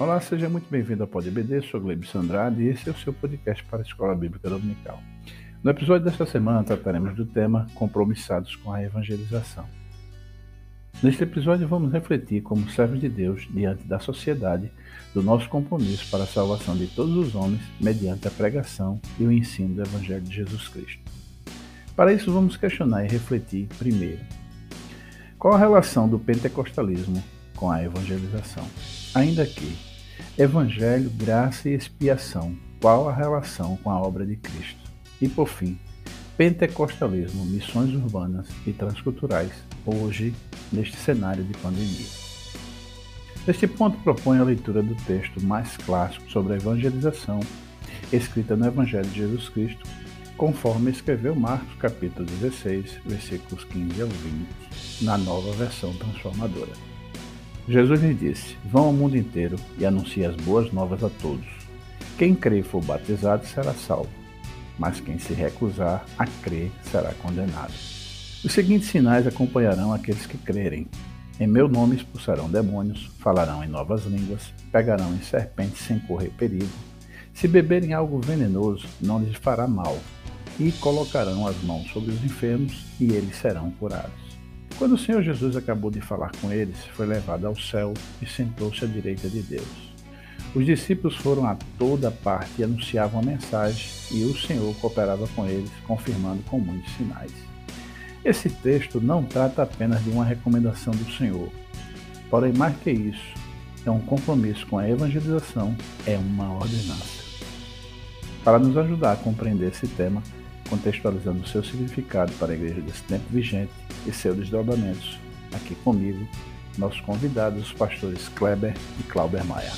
Olá, seja muito bem-vindo ao Poder BD, sou Gleybson Andrade e esse é o seu podcast para a Escola Bíblica Dominical. No episódio desta semana trataremos do tema Compromissados com a Evangelização. Neste episódio vamos refletir como servos de Deus diante da sociedade do nosso compromisso para a salvação de todos os homens mediante a pregação e o ensino do Evangelho de Jesus Cristo. Para isso vamos questionar e refletir primeiro. Qual a relação do pentecostalismo com a evangelização? Ainda que Evangelho, graça e expiação, qual a relação com a obra de Cristo? E por fim, pentecostalismo, missões urbanas e transculturais, hoje, neste cenário de pandemia. Neste ponto proponho a leitura do texto mais clássico sobre a evangelização, escrita no Evangelho de Jesus Cristo, conforme escreveu Marcos, capítulo 16, versículos 15 ao 20, na nova versão transformadora. Jesus lhe disse, vão ao mundo inteiro e anuncie as boas novas a todos. Quem crer e for batizado será salvo, mas quem se recusar a crer será condenado. Os seguintes sinais acompanharão aqueles que crerem. Em meu nome expulsarão demônios, falarão em novas línguas, pegarão em serpentes sem correr perigo. Se beberem algo venenoso, não lhes fará mal, e colocarão as mãos sobre os enfermos e eles serão curados. Quando o Senhor Jesus acabou de falar com eles, foi levado ao céu e sentou-se à direita de Deus. Os discípulos foram a toda parte e anunciavam a mensagem, e o Senhor cooperava com eles, confirmando com muitos sinais. Esse texto não trata apenas de uma recomendação do Senhor. Porém, mais que isso, é um compromisso com a evangelização, é uma ordenança. Para nos ajudar a compreender esse tema, contextualizando o seu significado para a igreja desse tempo vigente e seus desdobramentos. Aqui comigo, nossos convidados, os pastores Kleber e Klauber Maia.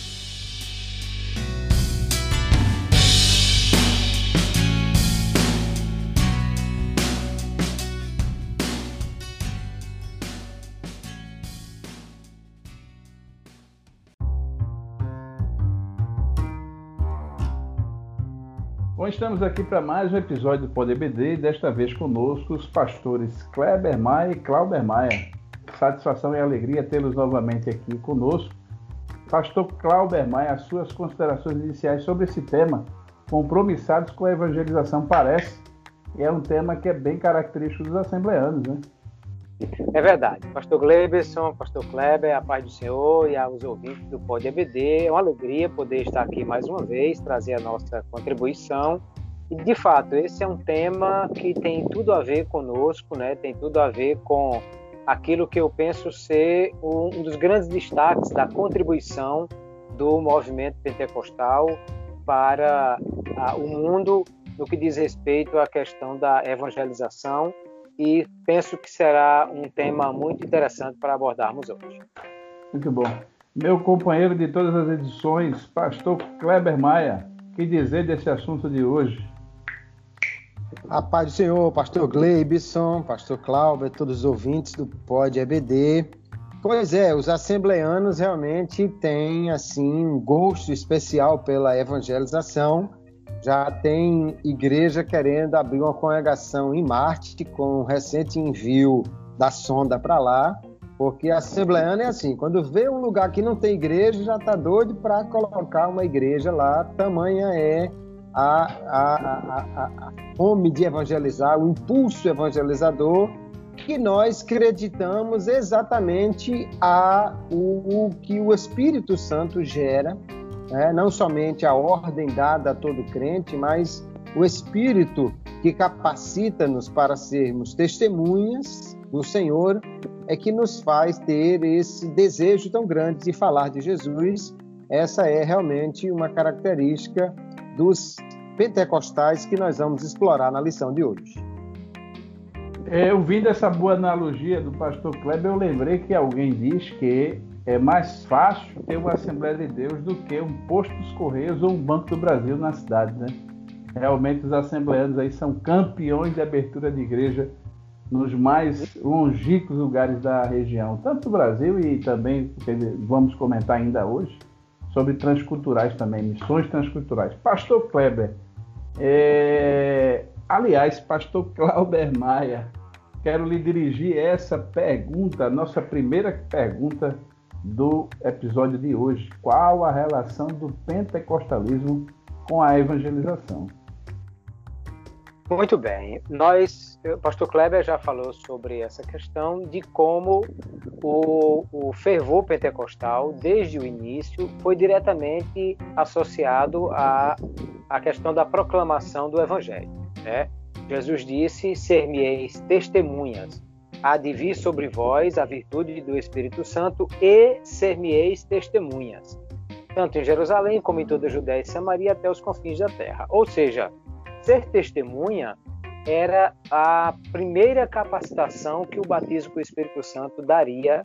Bom, estamos aqui para mais um episódio do Poder BD e desta vez conosco os pastores Kleber Maia e Klauber Maia. Satisfação e alegria tê-los novamente aqui conosco. Pastor Klauber Maia, as suas considerações iniciais sobre esse tema, compromissados com a evangelização, parece, e é um tema que é bem característico dos assembleanos, né? É verdade. Pastor Gleybson, pastor Kleber, a paz do Senhor e aos ouvintes do PodBD. É uma alegria poder estar aqui mais uma vez, trazer a nossa contribuição. E, de fato, esse é um tema que tem tudo a ver conosco, né? Tem tudo a ver com aquilo que eu penso ser um dos grandes destaques da contribuição do movimento pentecostal para o mundo no que diz respeito à questão da evangelização. E penso que será um tema muito interessante para abordarmos hoje. Muito bom. Meu companheiro de todas as edições, pastor Kleber Maia, que dizer desse assunto de hoje? A paz do Senhor, pastor Gleybson, pastor Klauber, todos os ouvintes do Pod EBD. Pois é, os assembleanos realmente têm assim, um gosto especial pela evangelização. Já tem igreja querendo abrir uma congregação em Marte com o recente envio da sonda para lá, porque a assembleana é assim, quando vê um lugar que não tem igreja, já está doido para colocar uma igreja lá, tamanha é a fome de evangelizar, o impulso evangelizador, que nós acreditamos exatamente o que o Espírito Santo gera, não somente a ordem dada a todo crente, mas o Espírito que capacita-nos para sermos testemunhas do Senhor, é que nos faz ter esse desejo tão grande de falar de Jesus. Essa é realmente uma característica dos pentecostais que nós vamos explorar na lição de hoje. Eu vi dessa boa analogia do pastor Kleber, eu lembrei que alguém diz que é mais fácil ter uma Assembleia de Deus do que um posto dos Correios ou um Banco do Brasil na cidade, né? Realmente os assembleanos aí são campeões de abertura de igreja nos mais longínquos lugares da região, tanto do Brasil e também, vamos comentar ainda hoje, sobre transculturais também, missões transculturais. Pastor Kleber, aliás, pastor Klauber Maia, quero lhe dirigir essa pergunta, a nossa primeira pergunta, do episódio de hoje, qual a relação do pentecostalismo com a evangelização? Muito bem, o pastor Kleber já falou sobre essa questão de como o fervor pentecostal, desde o início, foi diretamente associado à questão da proclamação do Evangelho, né? Jesus disse, ser-me-eis testemunhas, há de vir sobre vós a virtude do Espírito Santo e ser-me-eis testemunhas, tanto em Jerusalém como em toda a Judéia e Samaria até os confins da terra. Ou seja, ser testemunha era a primeira capacitação que o batismo com o Espírito Santo daria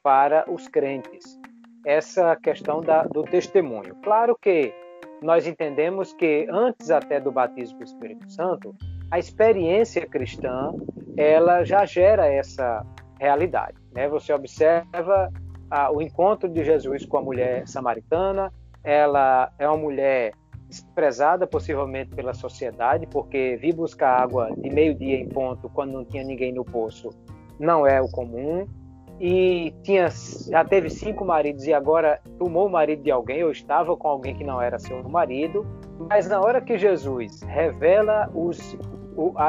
para os crentes. Essa questão do testemunho. Claro que nós entendemos que antes até do batismo com o Espírito Santo, a experiência cristã ela já gera essa realidade, né? Você observa o encontro de Jesus com a mulher samaritana, ela é uma mulher desprezada possivelmente pela sociedade, porque vir buscar água de meio-dia em ponto, quando não tinha ninguém no poço, não é o comum, e já teve 5 maridos e agora tomou o marido de alguém, ou estava com alguém que não era seu marido. Mas na hora que Jesus revela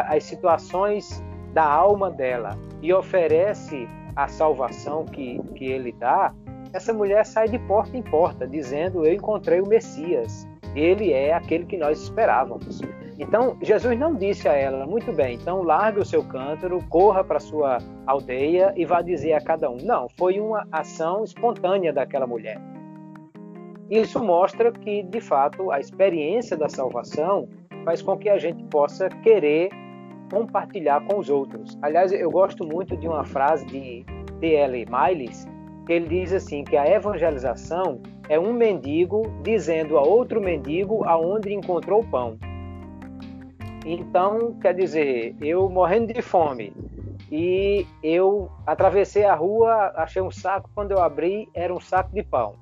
as situações da alma dela e oferece a salvação que ele dá, essa mulher sai de porta em porta, dizendo, eu encontrei o Messias, ele é aquele que nós esperávamos. Então, Jesus não disse a ela, muito bem, então largue o seu cântaro, corra para a sua aldeia e vá dizer a cada um. Não, foi uma ação espontânea daquela mulher. Isso mostra que, de fato, a experiência da salvação faz com que a gente possa querer compartilhar com os outros. Aliás, eu gosto muito de uma frase de T.L. Miles, que ele diz assim, que a evangelização é um mendigo dizendo a outro mendigo aonde encontrou pão. Então, quer dizer, eu morrendo de fome, e eu atravessei a rua, achei um saco, quando eu abri, era um saco de pão.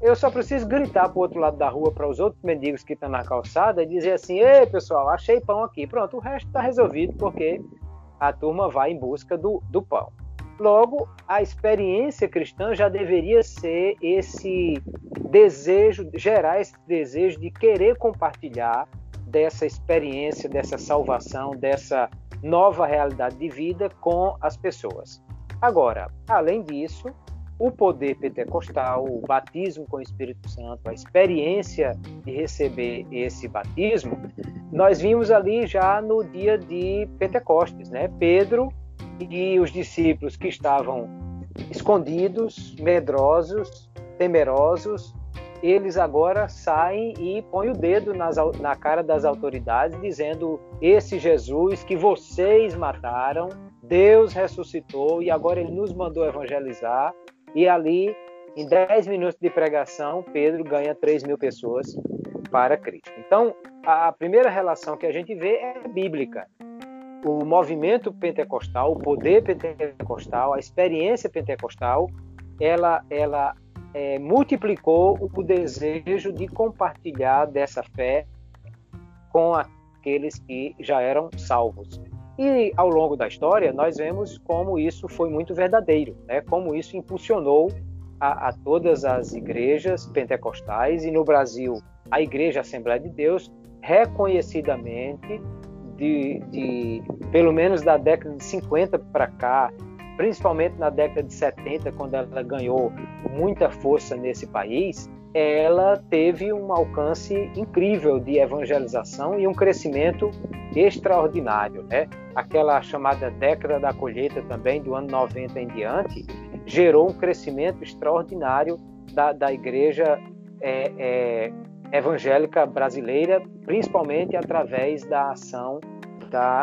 Eu só preciso gritar para o outro lado da rua, para os outros mendigos que estão na calçada, e dizer assim, ei, pessoal, achei pão aqui. Pronto, o resto está resolvido, porque a turma vai em busca do pão. Logo, a experiência cristã já deveria ser esse desejo, gerar esse desejo de querer compartilhar dessa experiência, dessa salvação, dessa nova realidade de vida com as pessoas. Agora, além disso, o poder pentecostal, o batismo com o Espírito Santo, a experiência de receber esse batismo, nós vimos ali já no dia de Pentecostes, né? Pedro e os discípulos que estavam escondidos, medrosos, temerosos, eles agora saem e põem o dedo na cara das autoridades, dizendo, esse Jesus que vocês mataram, Deus ressuscitou e agora ele nos mandou evangelizar. E ali, em 10 minutos de pregação, Pedro ganha 3.000 pessoas para Cristo. Então, a primeira relação que a gente vê é bíblica. O movimento pentecostal, o poder pentecostal, a experiência pentecostal, ela multiplicou o desejo de compartilhar dessa fé com aqueles que já eram salvos. E ao longo da história, nós vemos como isso foi muito verdadeiro, né? Como isso impulsionou a todas as igrejas pentecostais e no Brasil, a Igreja Assembleia de Deus, reconhecidamente, pelo menos da década de 50 para cá, principalmente na década de 70, quando ela ganhou muita força nesse país, ela teve um alcance incrível de evangelização e um crescimento extraordinário, né? Aquela chamada década da colheita também, do ano 90 em diante, gerou um crescimento extraordinário da igreja evangélica brasileira, principalmente através da ação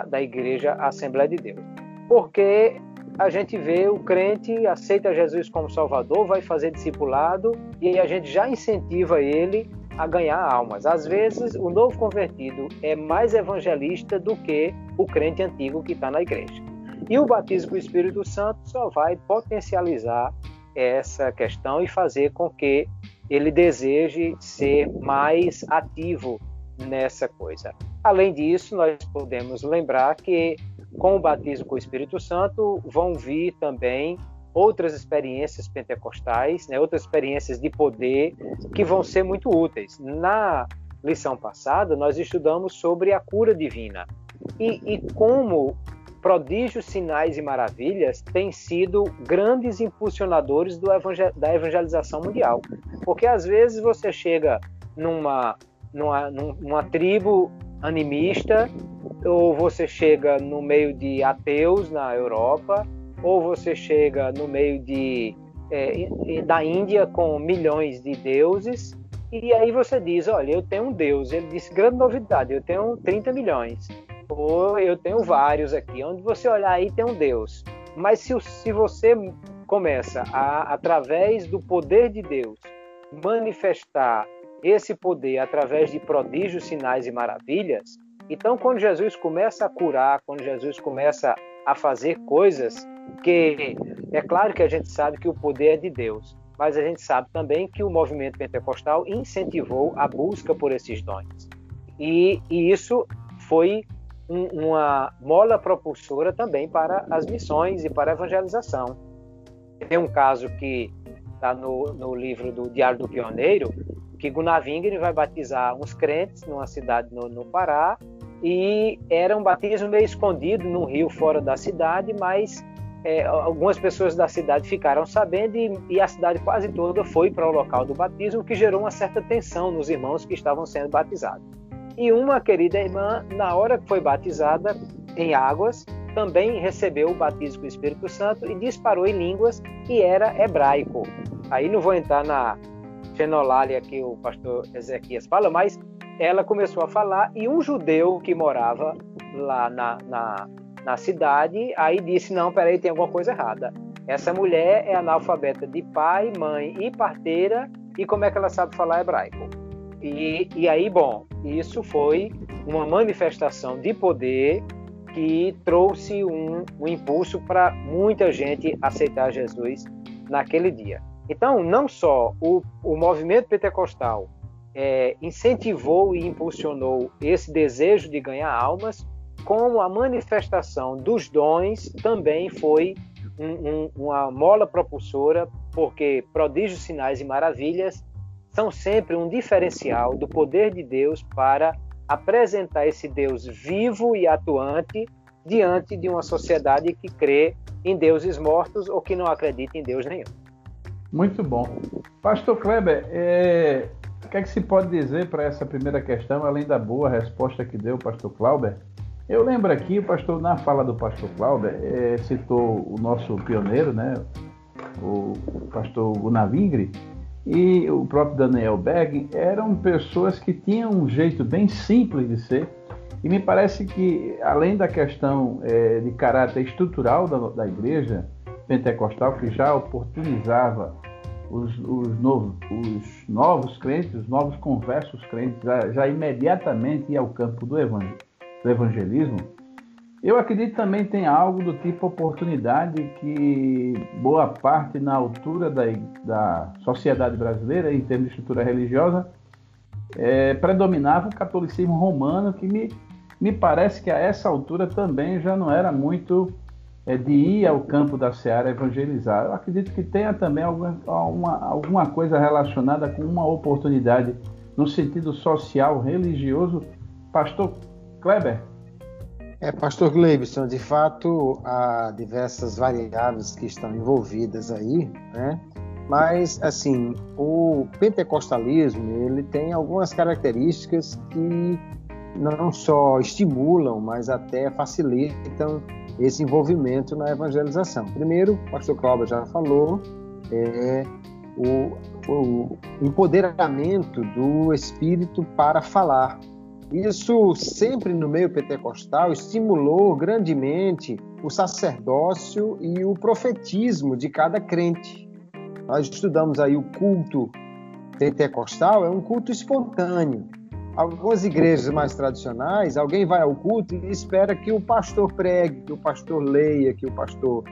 da Igreja Assembleia de Deus. Porque a gente vê o crente, aceita Jesus como Salvador, vai fazer discipulado e a gente já incentiva ele a ganhar almas. Às vezes, o novo convertido é mais evangelista do que o crente antigo que está na igreja. E o batismo com o Espírito Santo só vai potencializar essa questão e fazer com que ele deseje ser mais ativo nessa coisa. Além disso, nós podemos lembrar que com o batismo com o Espírito Santo vão vir também outras experiências pentecostais, né, outras experiências de poder que vão ser muito úteis. Na lição passada, nós estudamos sobre a cura divina e como prodígios, sinais e maravilhas têm sido grandes impulsionadores da evangelização mundial. Porque às vezes você chega numa tribo animista, ou você chega no meio de ateus na Europa, ou você chega no meio da Índia com milhões de deuses, e aí você diz, olha, eu tenho um deus. Ele disse, grande novidade, eu tenho 30 milhões. Ou eu tenho vários aqui. Onde você olhar aí tem um deus. Mas se você começa através do poder de Deus, manifestar esse poder através de prodígios, sinais e maravilhas, então quando Jesus começa a curar, quando Jesus começa a fazer coisas, que é claro que a gente sabe que o poder é de Deus, mas a gente sabe também que o movimento pentecostal incentivou a busca por esses dons. E isso foi uma mola propulsora também para as missões e para a evangelização. Tem um caso que está no livro do Diário do Pioneiro, que Gunnar Vingren vai batizar uns crentes numa cidade no Pará, e era um batismo meio escondido num rio fora da cidade, mas algumas pessoas da cidade ficaram sabendo e a cidade quase toda foi para o local do batismo, o que gerou uma certa tensão nos irmãos que estavam sendo batizados. E uma querida irmã, na hora que foi batizada em águas, também recebeu o batismo com o Espírito Santo e disparou em línguas, e era hebraico. Aí não vou entrar na xenolália que o pastor Ezequias fala, mas ela começou a falar, e um judeu que morava lá na cidade, aí disse, não, peraí, tem alguma coisa errada. Essa mulher é analfabeta de pai, mãe e parteira, e como é que ela sabe falar hebraico? E aí, bom, isso foi uma manifestação de poder que trouxe um impulso para muita gente aceitar Jesus naquele dia. Então, não só o movimento pentecostal incentivou e impulsionou esse desejo de ganhar almas, como a manifestação dos dons também foi uma mola propulsora, porque prodígios, sinais e maravilhas são sempre um diferencial do poder de Deus para apresentar esse Deus vivo e atuante diante de uma sociedade que crê em deuses mortos ou que não acredita em Deus nenhum. Muito bom. Pastor Kleber, o que é que se pode dizer para essa primeira questão, além da boa resposta que deu o pastor Klauber? Eu lembro aqui, na fala do pastor Klauber, citou o nosso pioneiro, né, o pastor Gunnar Vingren, e o próprio Daniel Berg, eram pessoas que tinham um jeito bem simples de ser, e me parece que, além da questão de caráter estrutural da igreja pentecostal, que já oportunizava os novos crentes, os novos conversos crentes, já imediatamente ir ao campo do evangelismo, eu acredito também tem algo do tipo oportunidade que boa parte na altura da sociedade brasileira, em termos de estrutura religiosa, predominava o catolicismo romano, que me parece que a essa altura também já não era muito de ir ao campo da seara evangelizar. Eu acredito que tenha também alguma coisa relacionada com uma oportunidade no sentido social, religioso. Pastor Kleber? Pastor Gleybson, de fato, há diversas variáveis que estão envolvidas aí, né? Mas, assim, o pentecostalismo, ele tem algumas características que não só estimulam, mas até facilitam esse envolvimento na evangelização. Primeiro, o pastor Cláudio já falou, o empoderamento do Espírito para falar. Isso sempre no meio pentecostal estimulou grandemente o sacerdócio e o profetismo de cada crente. Nós estudamos aí o culto pentecostal, é um culto espontâneo. Algumas igrejas mais tradicionais, alguém vai ao culto e espera que o pastor pregue, que o pastor leia, que o pastor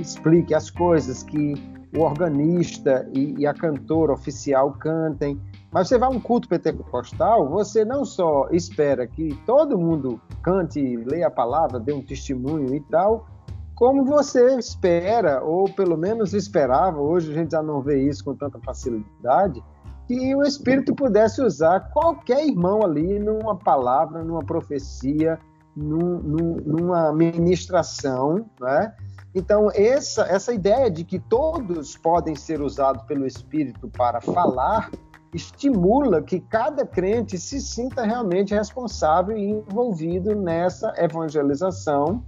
explique as coisas, que o organista e a cantora oficial cantem. Mas você vai a um culto pentecostal, você não só espera que todo mundo cante, leia a palavra, dê um testemunho e tal, como você espera, ou pelo menos esperava, hoje a gente já não vê isso com tanta facilidade, que o Espírito pudesse usar qualquer irmão ali numa palavra, numa profecia, numa ministração, né? Então, essa ideia de que todos podem ser usados pelo Espírito para falar, estimula que cada crente se sinta realmente responsável e envolvido nessa evangelização.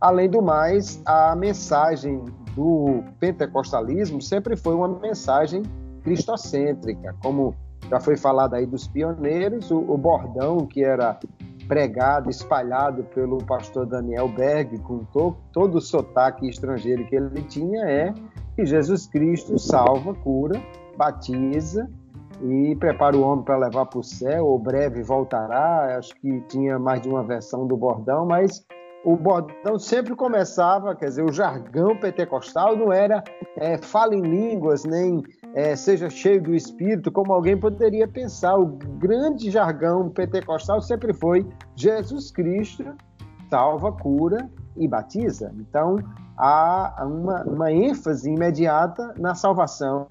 Além do mais, a mensagem do pentecostalismo sempre foi uma mensagem cristocêntrica, como já foi falado aí dos pioneiros, o bordão que era pregado, espalhado pelo pastor Daniel Berg, com todo o sotaque estrangeiro que ele tinha, é que Jesus Cristo salva, cura, batiza e prepara o homem para levar para o céu, ou breve voltará. Acho que tinha mais de uma versão do bordão, mas o bordão sempre começava, quer dizer, o jargão pentecostal não era fala em línguas, nem seja cheio do Espírito, como alguém poderia pensar. O grande jargão pentecostal sempre foi Jesus Cristo salva, cura e batiza. Então, há uma ênfase imediata na salvação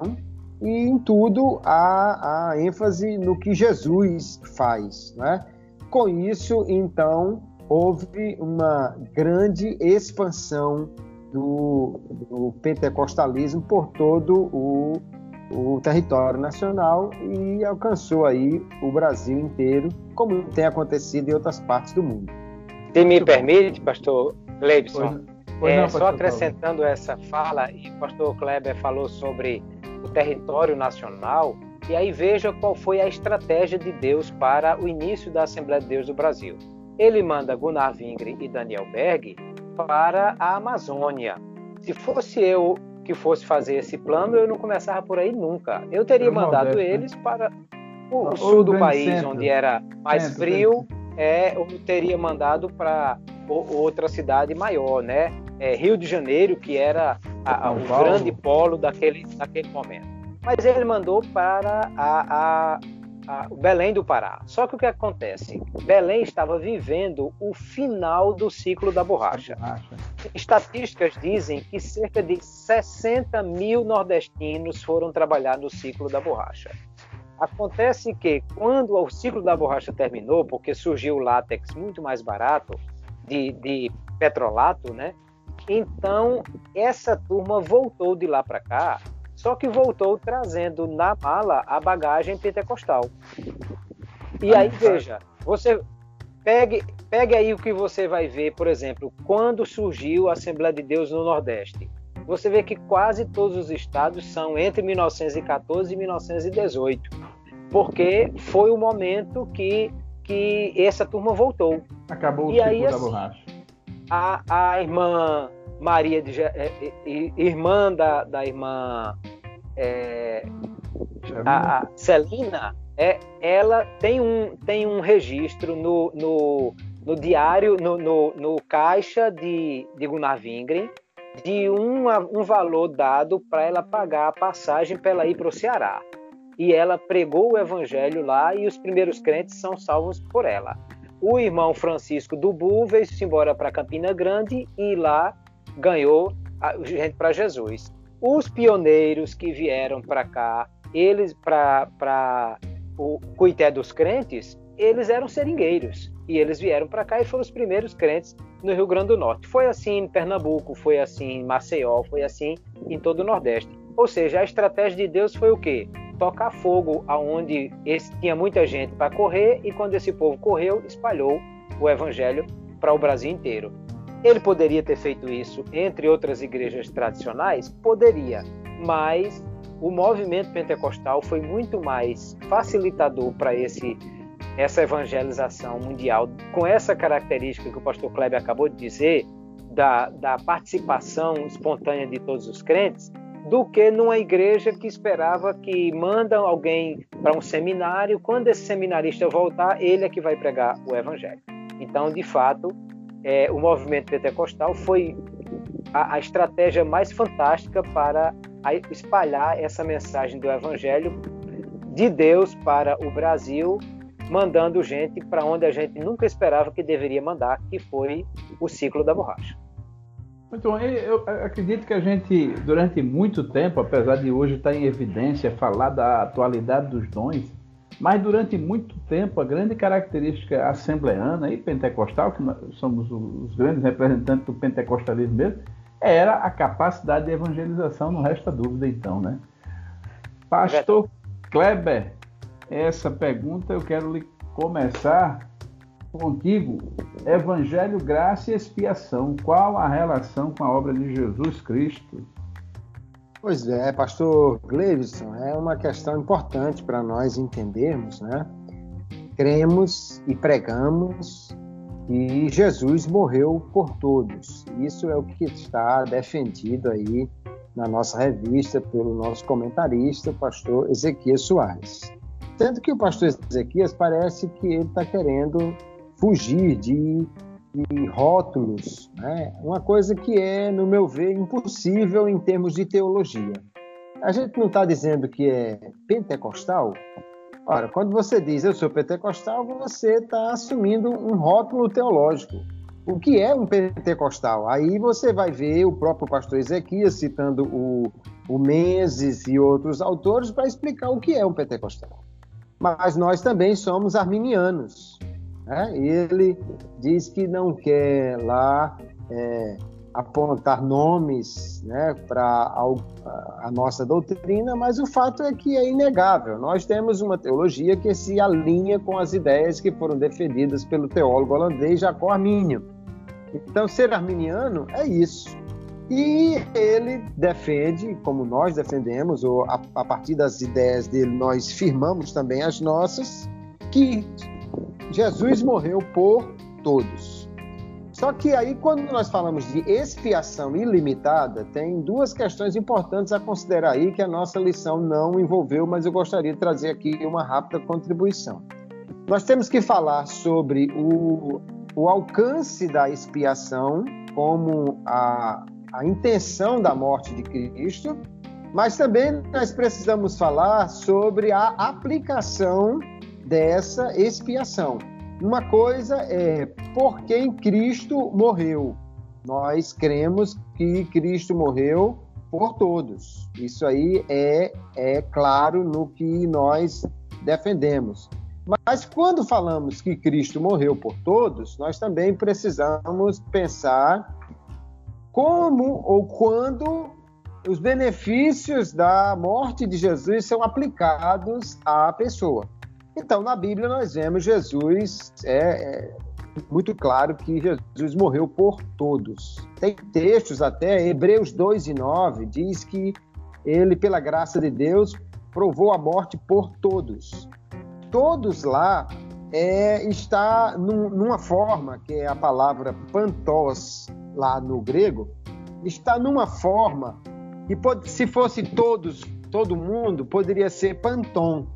e, em tudo, há ênfase no que Jesus faz, né? Com isso, então, houve uma grande expansão do pentecostalismo por todo o território nacional e alcançou aí o Brasil inteiro, como tem acontecido em outras partes do mundo. Se me permite, pastor Gleybson, só acrescentando essa fala, e o pastor Kleber falou sobre o território nacional, e aí veja qual foi a estratégia de Deus para o início da Assembleia de Deus do Brasil. Ele manda Gunnar Vingren e Daniel Berg para a Amazônia. Se fosse eu que fosse fazer esse plano, eu não começava por aí nunca. Eu teria mandado eles para o sul do país, onde era mais frio, ou teria mandado para outra cidade maior, né? Rio de Janeiro, que era o grande polo daquele momento. Mas ele mandou para o Belém do Pará. Só que o que acontece? Belém estava vivendo o final do ciclo da borracha. Estatísticas dizem que cerca de 60 mil nordestinos foram trabalhar no ciclo da borracha. Acontece que quando o ciclo da borracha terminou, porque surgiu o látex muito mais barato, de petrolato, né? Então essa turma voltou de lá para cá, só que voltou trazendo na mala a bagagem pentecostal. E aí, veja, você pegue aí o que você vai ver, por exemplo, quando surgiu a Assembleia de Deus no Nordeste. Você vê que quase todos os estados são entre 1914 e 1918, porque foi o momento que essa turma voltou. Acabou o ciclo da borracha. A irmã Maria, irmã da irmã a Celina, ela tem um registro no diário, no caixa de Gunnar Vingren, de um valor dado para ela pagar a passagem para ela ir para o Ceará. E ela pregou o evangelho lá e os primeiros crentes são salvos por ela. O irmão Francisco Dubu veio-se embora para Campina Grande e lá ganhou gente para Jesus. Os pioneiros que vieram para cá, eles para o Cuité dos Crentes, eles eram seringueiros e eles vieram para cá e foram os primeiros crentes no Rio Grande do Norte. Foi assim em Pernambuco, foi assim em Maceió, foi assim em todo o Nordeste. Ou seja, a estratégia de Deus foi o quê? Tocar fogo aonde tinha muita gente para correr, e quando esse povo correu, espalhou o evangelho para o Brasil inteiro. Ele poderia ter feito isso entre outras igrejas tradicionais? Poderia, mas o movimento pentecostal foi muito mais facilitador para essa evangelização mundial, com essa característica que o pastor Kleber acabou de dizer, da participação espontânea de todos os crentes, do que numa igreja que esperava que manda alguém para um seminário, quando esse seminarista voltar, ele é que vai pregar o evangelho. Então, de fato, o movimento pentecostal foi a estratégia mais fantástica para espalhar essa mensagem do evangelho de Deus para o Brasil, mandando gente para onde a gente nunca esperava que deveria mandar, que foi o ciclo da borracha. Então, eu acredito que a gente, durante muito tempo, apesar de hoje estar em evidência, falar da atualidade dos dons, mas durante muito tempo a grande característica assembleana e pentecostal, que nós somos os grandes representantes do pentecostalismo mesmo, era a capacidade de evangelização, não resta dúvida então, né? Pastor Kleber, essa pergunta eu quero lhe começar contigo. Evangelho, graça e expiação, qual a relação com a obra de Jesus Cristo? Pois é, pastor Gleybson, é uma questão importante para nós entendermos, né? Cremos e pregamos que Jesus morreu por todos. Isso é o que está defendido aí na nossa revista pelo nosso comentarista, o pastor Ezequiel Soares. Tanto que o pastor Ezequias parece que ele está querendo fugir de rótulos, né? Uma coisa que é, no meu ver, impossível em termos de teologia. A gente não está dizendo que é pentecostal? Ora, quando você diz eu sou pentecostal, você está assumindo um rótulo teológico. O que é um pentecostal? Aí você vai ver o próprio pastor Ezequias citando o Menzies e outros autores para explicar o que é um pentecostal. Mas nós também somos arminianos, né? Ele diz que não quer lá apontar nomes, né, para a nossa doutrina, mas o fato é que é inegável. Nós temos uma teologia que se alinha com as ideias que foram defendidas pelo teólogo holandês Jacob Arminio. Então, ser arminiano é isso. E ele defende, como nós defendemos, ou a partir das ideias dele, nós firmamos também as nossas, que Jesus morreu por todos. Só que aí, quando nós falamos de expiação ilimitada, tem duas questões importantes a considerar aí, que a nossa lição não envolveu, mas eu gostaria de trazer aqui uma rápida contribuição. Nós temos que falar sobre o alcance da expiação, como a intenção da morte de Cristo, mas também nós precisamos falar sobre a aplicação dessa expiação. Uma coisa é por quem Cristo morreu. Nós cremos que Cristo morreu por todos. Isso aí é claro no que nós defendemos. Mas quando falamos que Cristo morreu por todos, nós também precisamos pensar como ou quando os benefícios da morte de Jesus são aplicados à pessoa. Então, na Bíblia, nós vemos Jesus, é muito claro que Jesus morreu por todos. Tem textos até, Hebreus 2:9, diz que ele, pela graça de Deus, provou a morte por todos. Todos lá está numa forma, que é a palavra pantós, lá no grego, está numa forma que se fosse todos, todo mundo, poderia ser panton.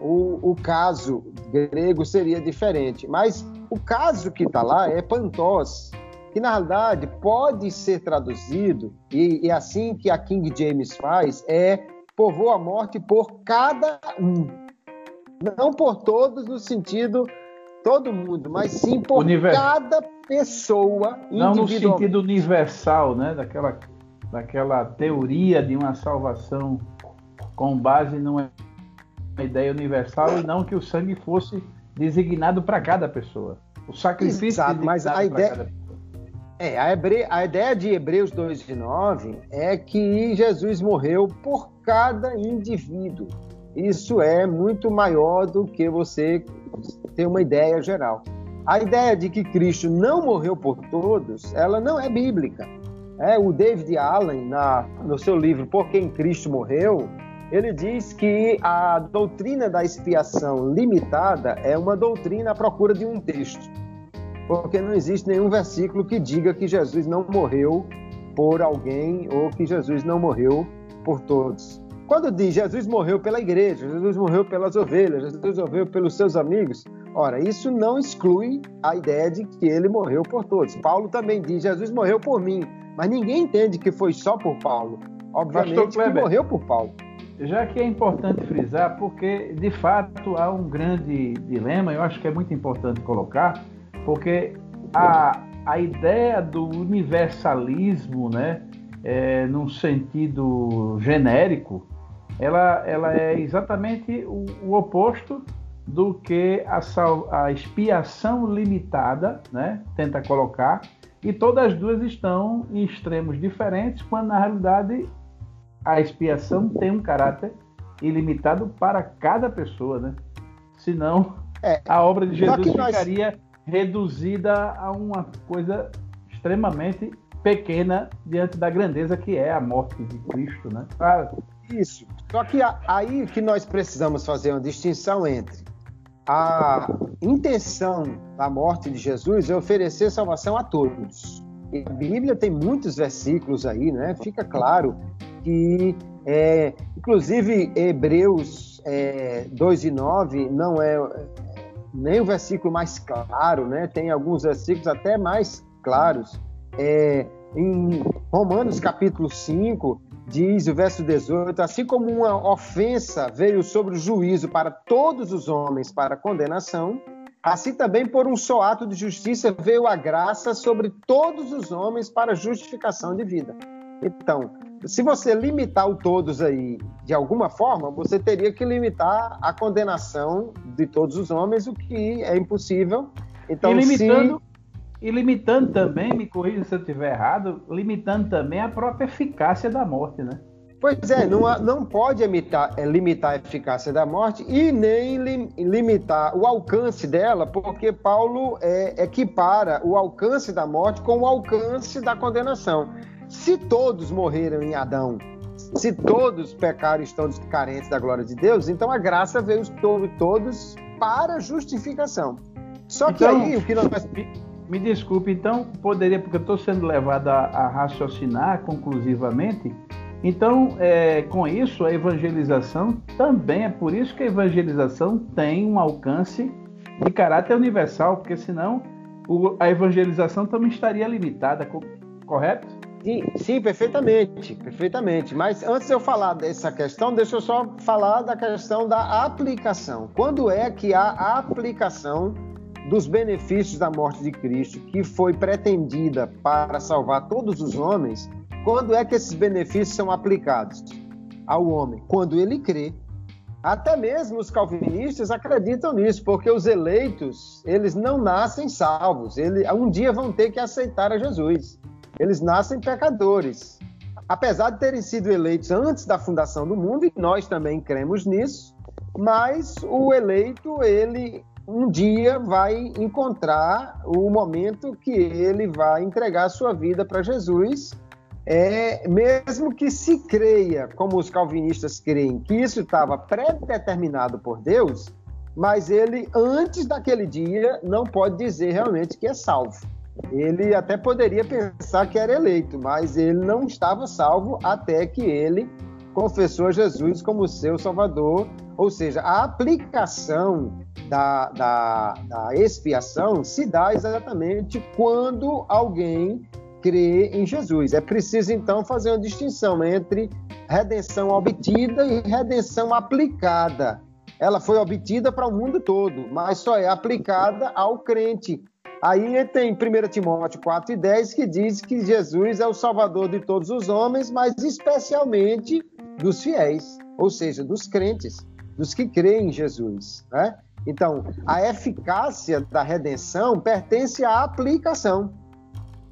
O caso grego seria diferente, mas o caso que está lá é pantós, que na realidade pode ser traduzido, e assim que a King James faz, é povoa a morte por cada um. Não por todos no sentido todo mundo, mas sim por cada pessoa individualmente. Não no sentido universal, né? Daquela teoria de uma salvação com base numa ideia universal, e não que o sangue fosse designado para cada pessoa. O sacrifício. Exato, mas a ideia, cada pessoa. A ideia de Hebreus 2:9 é que Jesus morreu por cada indivíduo. Isso é muito maior do que você ter uma ideia geral. A ideia de que Cristo não morreu por todos, ela não é bíblica. O David Allen, no seu livro Por Quem Cristo Morreu, ele diz que a doutrina da expiação limitada é uma doutrina à procura de um texto, porque não existe nenhum versículo que diga que Jesus não morreu por alguém ou que Jesus não morreu por todos. Quando diz Jesus morreu pela igreja, Jesus morreu pelas ovelhas, Jesus morreu pelos seus amigos, ora, isso não exclui a ideia de que ele morreu por todos. Paulo também diz, Jesus morreu por mim, mas ninguém entende que foi só por Paulo. Obviamente que morreu por Paulo. Já que é importante frisar, porque de fato há um grande dilema, eu acho que é muito importante colocar, porque a a ideia do universalismo, né, num sentido genérico, ela é exatamente o oposto do que a expiação limitada, né, tenta colocar, e todas as duas estão em extremos diferentes, quando na realidade a expiação tem um caráter ilimitado para cada pessoa, né? Senão a obra de Jesus ficaria reduzida a uma coisa extremamente pequena diante da grandeza que é a morte de Cristo, né? Claro. Isso. Só que aí que nós precisamos fazer uma distinção entre a intenção da morte de Jesus é oferecer salvação a todos. E a Bíblia tem muitos versículos aí, né? Fica claro que, inclusive, Hebreus 2:9 não é nem o versículo mais claro, né? Tem alguns versículos até mais claros. Em Romanos capítulo 5, diz o verso 18, assim como uma ofensa veio sobre o juízo para todos os homens para condenação, assim também por um só ato de justiça veio a graça sobre todos os homens para justificação de vida. Então, se você limitar o todos aí de alguma forma, você teria que limitar a condenação de todos os homens, o que é impossível. Então, E limitando também, me corrija se eu estiver errado, limitando também a própria eficácia da morte, né? Pois é, não pode limitar a eficácia da morte e nem limitar o alcance dela, porque Paulo equipara o alcance da morte com o alcance da condenação. Se todos morreram em Adão, se todos pecaram e estão carentes da glória de Deus, então a graça veio sobre todos para justificação. Só que então, aí o que nós... Me desculpe, então, poderia, porque eu estou sendo levado a raciocinar conclusivamente. Então, com isso, a evangelização também, é por isso que a evangelização tem um alcance de caráter universal, porque senão a evangelização também estaria limitada, correto? Sim, perfeitamente. Mas antes de eu falar dessa questão, deixa eu só falar da questão da aplicação. Quando é que a aplicação dos benefícios da morte de Cristo, que foi pretendida para salvar todos os homens, quando é que esses benefícios são aplicados ao homem? Quando ele crê. Até mesmo os calvinistas acreditam nisso, porque os eleitos, eles não nascem salvos, eles um dia vão ter que aceitar a Jesus. Eles nascem pecadores. Apesar de terem sido eleitos antes da fundação do mundo, e nós também cremos nisso, mas o eleito, ele um dia vai encontrar o momento que ele vai entregar a sua vida para Jesus, mesmo que se creia, como os calvinistas creem, que isso estava pré-determinado por Deus, mas ele, antes daquele dia, não pode dizer realmente que é salvo. Ele até poderia pensar que era eleito, mas ele não estava salvo até que ele confessou a Jesus como seu Salvador. Ou seja, a aplicação da expiação se dá exatamente quando alguém crê em Jesus. É preciso, então, fazer uma distinção entre redenção obtida e redenção aplicada. Ela foi obtida para o mundo todo, mas só é aplicada ao crente. Aí tem 1 Timóteo 4:10, que diz que Jesus é o Salvador de todos os homens, mas especialmente dos fiéis, ou seja, dos crentes, dos que creem em Jesus, né? Então, a eficácia da redenção pertence à aplicação.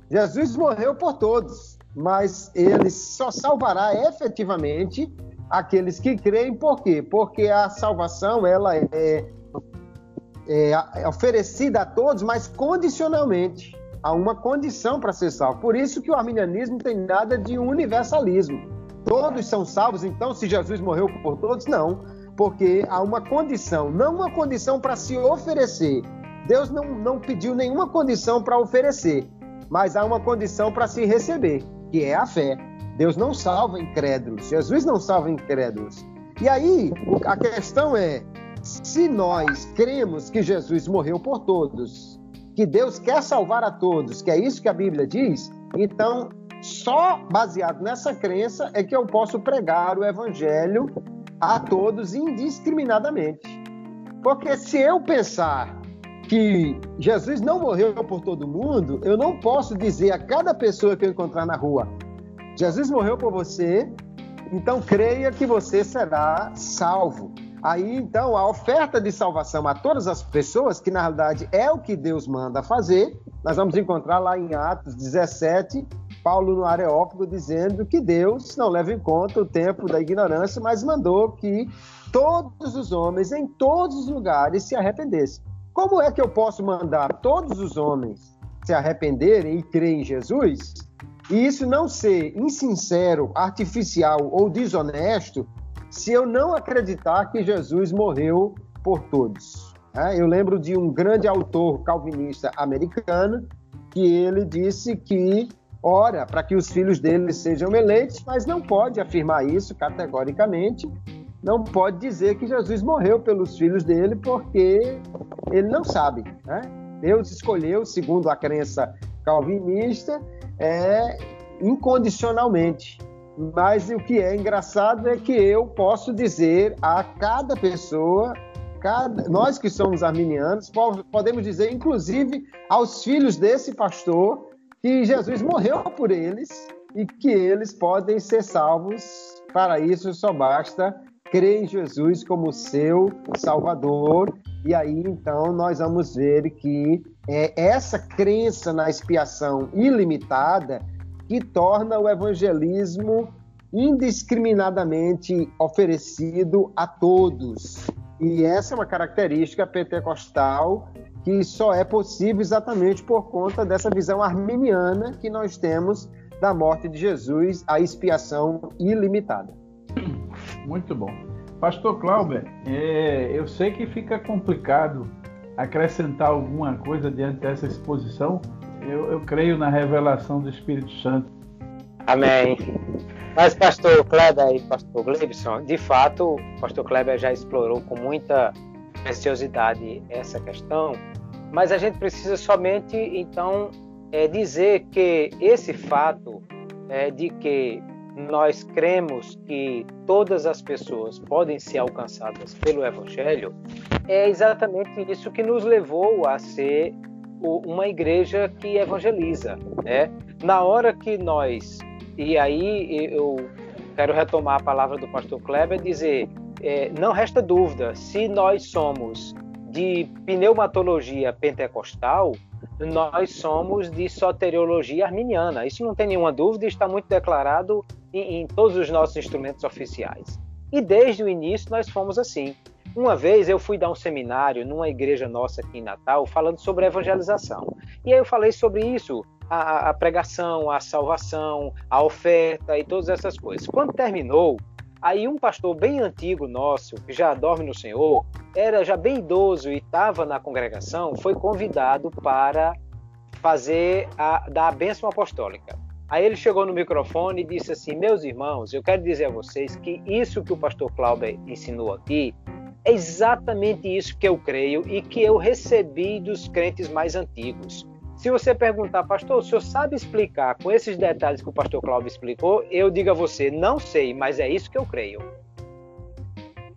Jesus morreu por todos, mas ele só salvará efetivamente aqueles que creem. Por quê? Porque a salvação, ela é oferecida a todos, mas condicionalmente. Há uma condição para ser salvo. Por isso que o arminianismo tem nada de universalismo. Todos são salvos, então, se Jesus morreu por todos? Não. Porque há uma condição, não uma condição para se oferecer. Deus não pediu nenhuma condição para oferecer, mas há uma condição para se receber, que é a fé. Deus não salva incrédulos, Jesus não salva incrédulos. E aí, a questão é, se nós cremos que Jesus morreu por todos, que Deus quer salvar a todos, que é isso que a Bíblia diz, então, só baseado nessa crença é que eu posso pregar o Evangelho a todos indiscriminadamente. Porque se eu pensar que Jesus não morreu por todo mundo, eu não posso dizer a cada pessoa que eu encontrar na rua: Jesus morreu por você, então creia que você será salvo. Aí, então, a oferta de salvação a todas as pessoas, que na realidade é o que Deus manda fazer, nós vamos encontrar lá em Atos 17, Paulo no Areópago dizendo que Deus não leva em conta o tempo da ignorância, mas mandou que todos os homens, em todos os lugares, se arrependessem. Como é que eu posso mandar todos os homens se arrependerem e crerem em Jesus, e isso não ser insincero, artificial ou desonesto, se eu não acreditar que Jesus morreu por todos? Eu lembro de um grande autor calvinista americano que ele disse que ora para que os filhos dele sejam eleitos, mas não pode afirmar isso categoricamente, não pode dizer que Jesus morreu pelos filhos dele, porque ele não sabe. Deus escolheu, segundo a crença calvinista, incondicionalmente. Mas o que é engraçado é que eu posso dizer a cada pessoa, nós que somos arminianos, podemos dizer, inclusive, aos filhos desse pastor, que Jesus morreu por eles e que eles podem ser salvos. Para isso, só basta crer em Jesus como seu Salvador. E aí, então, nós vamos ver que é essa crença na expiação ilimitada que torna o evangelismo indiscriminadamente oferecido a todos. E essa é uma característica pentecostal que só é possível exatamente por conta dessa visão arminiana que nós temos da morte de Jesus, a expiação ilimitada. Muito bom. Pastor Klauber, eu sei que fica complicado acrescentar alguma coisa diante dessa exposição. Eu creio na revelação do Espírito Santo. Amém. Mas pastor Kleber e pastor Gleibson, de fato, o pastor Kleber já explorou com muita preciosidade essa questão, mas a gente precisa somente, então, dizer que esse fato de que nós cremos que todas as pessoas podem ser alcançadas pelo Evangelho, é exatamente isso que nos levou a ser uma igreja que evangeliza, né? Na hora que nós, e aí eu quero retomar a palavra do pastor Kleber, dizer, não resta dúvida, se nós somos de pneumatologia pentecostal, nós somos de soteriologia arminiana. Isso não tem nenhuma dúvida, está muito declarado em todos os nossos instrumentos oficiais. E desde o início nós fomos assim. Uma vez eu fui dar um seminário numa igreja nossa aqui em Natal, falando sobre evangelização. E aí eu falei sobre isso, a pregação, a salvação, a oferta e todas essas coisas. Quando terminou, aí um pastor bem antigo nosso, que já dorme no Senhor, era já bem idoso e estava na congregação, foi convidado para fazer dar a bênção apostólica. Aí ele chegou no microfone e disse assim: meus irmãos, eu quero dizer a vocês que isso que o pastor Klauber ensinou aqui, é exatamente isso que eu creio e que eu recebi dos crentes mais antigos. Se você perguntar, pastor, o senhor sabe explicar com esses detalhes que o pastor Cláudio explicou? Eu digo a você, não sei, mas é isso que eu creio.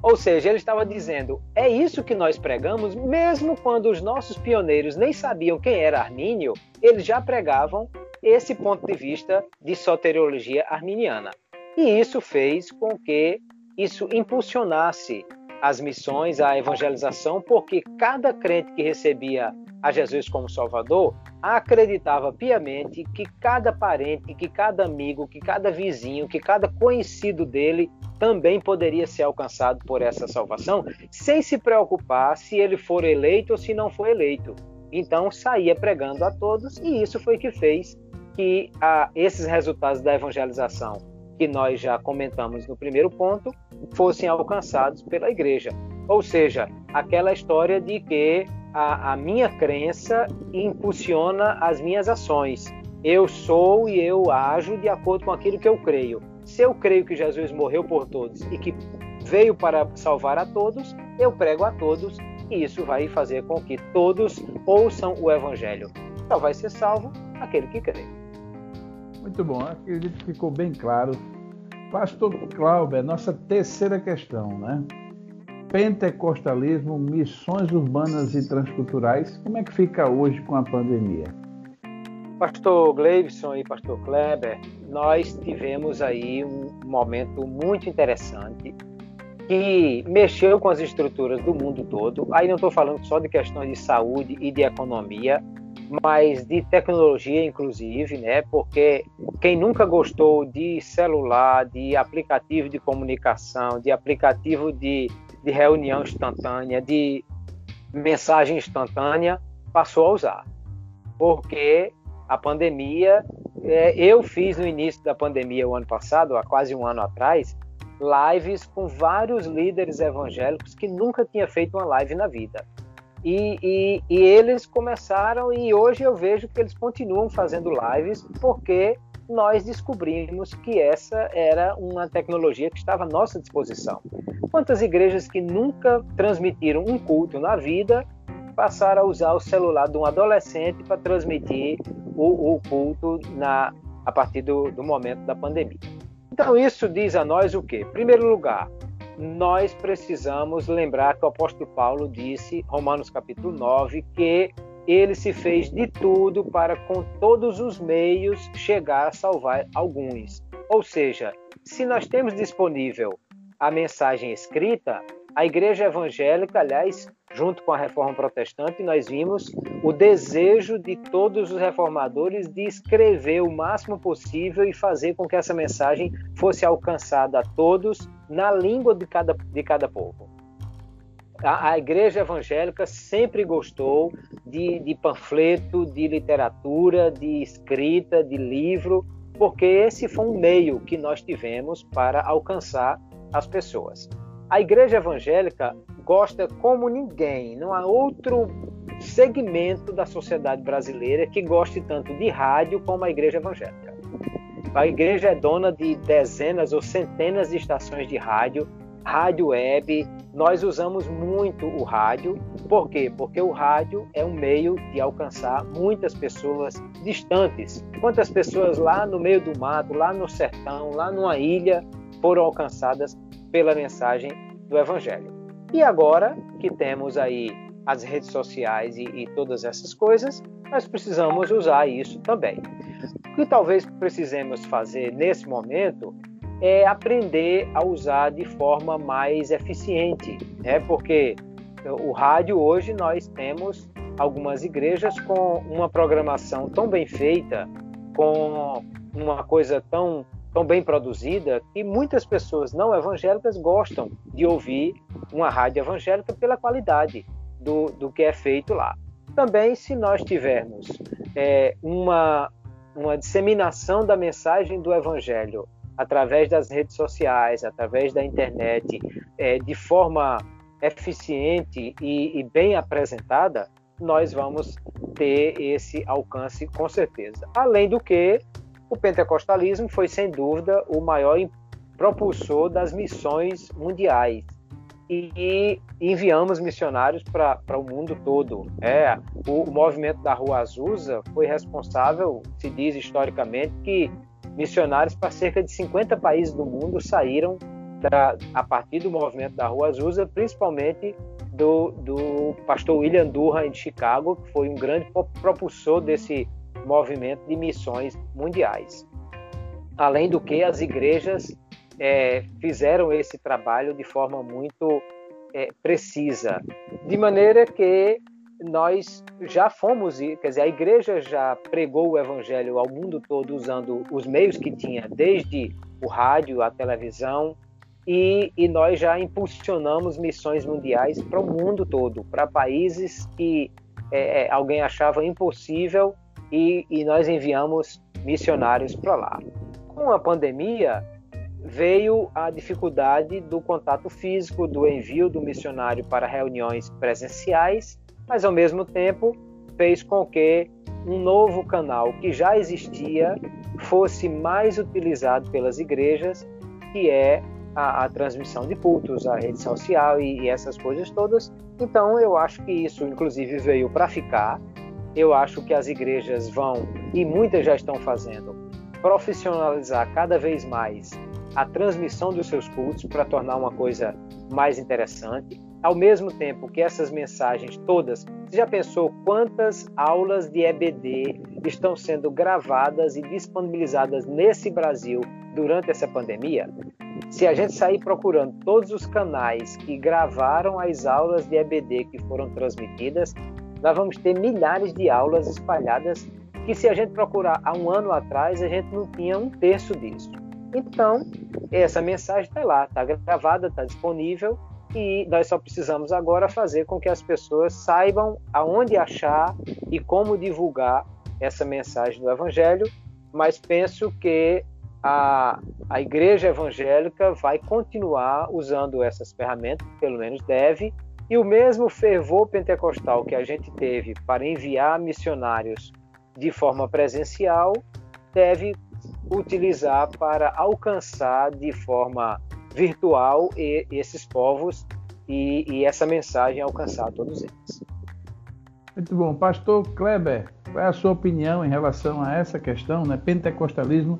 Ou seja, ele estava dizendo, é isso que nós pregamos, mesmo quando os nossos pioneiros nem sabiam quem era Arminio, eles já pregavam esse ponto de vista de soteriologia arminiana. E isso fez com que isso impulsionasse as missões, a evangelização, porque cada crente que recebia a Jesus como Salvador acreditava piamente que cada parente, que cada amigo, que cada vizinho, que cada conhecido dele também poderia ser alcançado por essa salvação, sem se preocupar se ele for eleito ou se não for eleito. Então saía pregando a todos, e isso foi que fez que esses resultados da evangelização que nós já comentamos no primeiro ponto, fossem alcançados pela igreja. Ou seja, aquela história de que a minha crença impulsiona as minhas ações. Eu sou e eu ajo de acordo com aquilo que eu creio. Se eu creio que Jesus morreu por todos e que veio para salvar a todos, eu prego a todos, e isso vai fazer com que todos ouçam o Evangelho. Só vai ser salvo aquele que crê. Muito bom, acredito que ficou bem claro. Pastor Klauber, nossa terceira questão, né? pentecostalismo, missões urbanas e transculturais. Como é que fica hoje com a pandemia? Pastor Gleybson e pastor Kleber, nós tivemos aí um momento muito interessante que mexeu com as estruturas do mundo todo. Aí não estou falando só de questões de saúde e de economia, mas de tecnologia, inclusive, né? Porque quem nunca gostou de celular, de aplicativo de comunicação, de aplicativo de reunião instantânea, de mensagem instantânea, passou a usar. Porque a pandemia, eu fiz no início da pandemia, o ano passado, há quase um ano atrás, lives com vários líderes evangélicos que nunca tinha feito uma live na vida. E eles começaram, e hoje eu vejo que eles continuam fazendo lives, porque nós descobrimos que essa era uma tecnologia que estava à nossa disposição. Quantas igrejas que nunca transmitiram um culto na vida passaram a usar o celular de um adolescente para transmitir o culto a partir do momento da pandemia? Então isso diz a nós o quê? Em primeiro lugar, nós precisamos lembrar que o apóstolo Paulo disse, Romanos capítulo 9, que ele se fez de tudo para com todos os meios chegar a salvar alguns. Ou seja, se nós temos disponível a mensagem escrita, a igreja evangélica, aliás, junto com a reforma protestante, nós vimos o desejo de todos os reformadores de escrever o máximo possível e fazer com que essa mensagem fosse alcançada a todos na língua de cada povo. A igreja evangélica sempre gostou de panfleto, de literatura, de escrita, de livro, porque esse foi um meio que nós tivemos para alcançar as pessoas. A igreja evangélica gosta como ninguém, não há outro segmento da sociedade brasileira que goste tanto de rádio como a igreja evangélica. A igreja é dona de dezenas ou centenas de estações de rádio, rádio web. Nós usamos muito o rádio. Por quê? Porque o rádio é um meio de alcançar muitas pessoas distantes. Quantas pessoas lá no meio do mato, lá no sertão, lá numa ilha foram alcançadas pela mensagem do Evangelho. E agora que temos aí as redes sociais e todas essas coisas, nós precisamos usar isso também. O que talvez precisemos fazer nesse momento é aprender a usar de forma mais eficiente, né? Porque o rádio hoje nós temos algumas igrejas com uma programação tão bem feita, com uma coisa tão bem produzida, que muitas pessoas não evangélicas gostam de ouvir uma rádio evangélica pela qualidade do que é feito lá. Também, se nós tivermos uma disseminação da mensagem do Evangelho através das redes sociais, através da internet, de forma eficiente e bem apresentada, nós vamos ter esse alcance com certeza. Além do que, o pentecostalismo foi, sem dúvida, o maior propulsor das missões mundiais. E enviamos missionários para o mundo todo. O movimento da Rua Azusa foi responsável, se diz historicamente, que missionários para cerca de 50 países do mundo saíram a partir do movimento da Rua Azusa, principalmente do pastor William Durham, de Chicago, que foi um grande propulsor desse movimento de missões mundiais. Além do que, as igrejas fizeram esse trabalho de forma muito precisa, de maneira que nós já fomos, quer dizer, a igreja já pregou o evangelho ao mundo todo usando os meios que tinha, desde o rádio, a televisão, e nós já impulsionamos missões mundiais para o mundo todo, para países que alguém achava impossível, e nós enviamos missionários para lá. Com a pandemia, veio a dificuldade do contato físico, do envio do missionário para reuniões presenciais, mas ao mesmo tempo fez com que um novo canal que já existia fosse mais utilizado pelas igrejas, que é a transmissão de cultos, a rede social e essas coisas todas. Então eu acho que isso, inclusive, veio para ficar. Eu acho que as igrejas vão, e muitas já estão fazendo, profissionalizar cada vez mais a transmissão dos seus cultos para tornar uma coisa mais interessante. Ao mesmo tempo que essas mensagens todas, você já pensou quantas aulas de EBD estão sendo gravadas e disponibilizadas nesse Brasil durante essa pandemia? Se a gente sair procurando todos os canais que gravaram as aulas de EBD que foram transmitidas, nós vamos ter milhares de aulas espalhadas que, se a gente procurar há um ano atrás, a gente não tinha um terço disso. Então, essa mensagem está lá, está gravada, está disponível, e nós só precisamos agora fazer com que as pessoas saibam aonde achar e como divulgar essa mensagem do Evangelho, mas penso que a Igreja Evangélica vai continuar usando essas ferramentas, pelo menos deve, e o mesmo fervor pentecostal que a gente teve para enviar missionários de forma presencial, deve utilizar para alcançar de forma virtual esses povos e essa mensagem alcançar todos eles. Muito bom. Pastor Kleber, qual é a sua opinião em relação a essa questão, né? Pentecostalismo,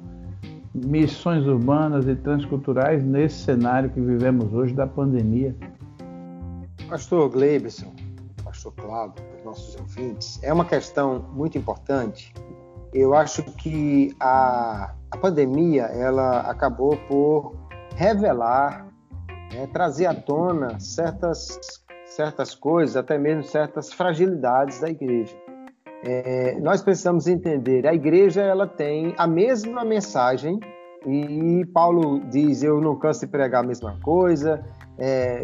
missões urbanas e transculturais nesse cenário que vivemos hoje da pandemia? Pastor Gleybson, pastor Cláudio, para os nossos ouvintes, é uma questão muito importante. Eu acho que a pandemia ela acabou por revelar, trazer à tona certas coisas, até mesmo certas fragilidades da igreja. Nós precisamos entender, a igreja ela tem a mesma mensagem, e Paulo diz, eu não canso de pregar a mesma coisa,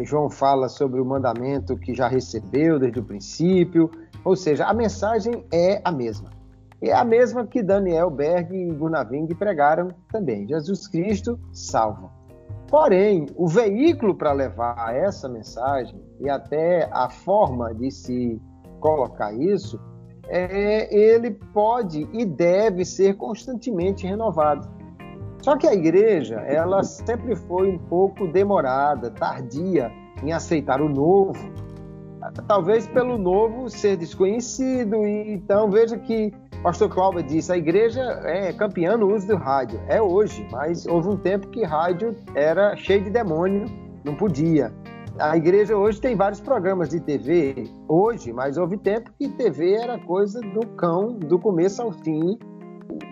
João fala sobre o mandamento que já recebeu desde o princípio, ou seja, a mensagem é a mesma. É a mesma que Daniel Berg e Gunnar Vingren pregaram também, Jesus Cristo salva. Porém, o veículo para levar essa mensagem e até a forma de se colocar isso, ele pode e deve ser constantemente renovado. Só que a igreja, ela sempre foi um pouco demorada, tardia em aceitar o novo, talvez pelo novo ser desconhecido. Então, veja que pastor Cláudio disse, a igreja é campeã no uso do rádio. É hoje, mas houve um tempo que rádio era cheio de demônio, não podia. A igreja hoje tem vários programas de TV, hoje, mas houve tempo que TV era coisa do cão, do começo ao fim,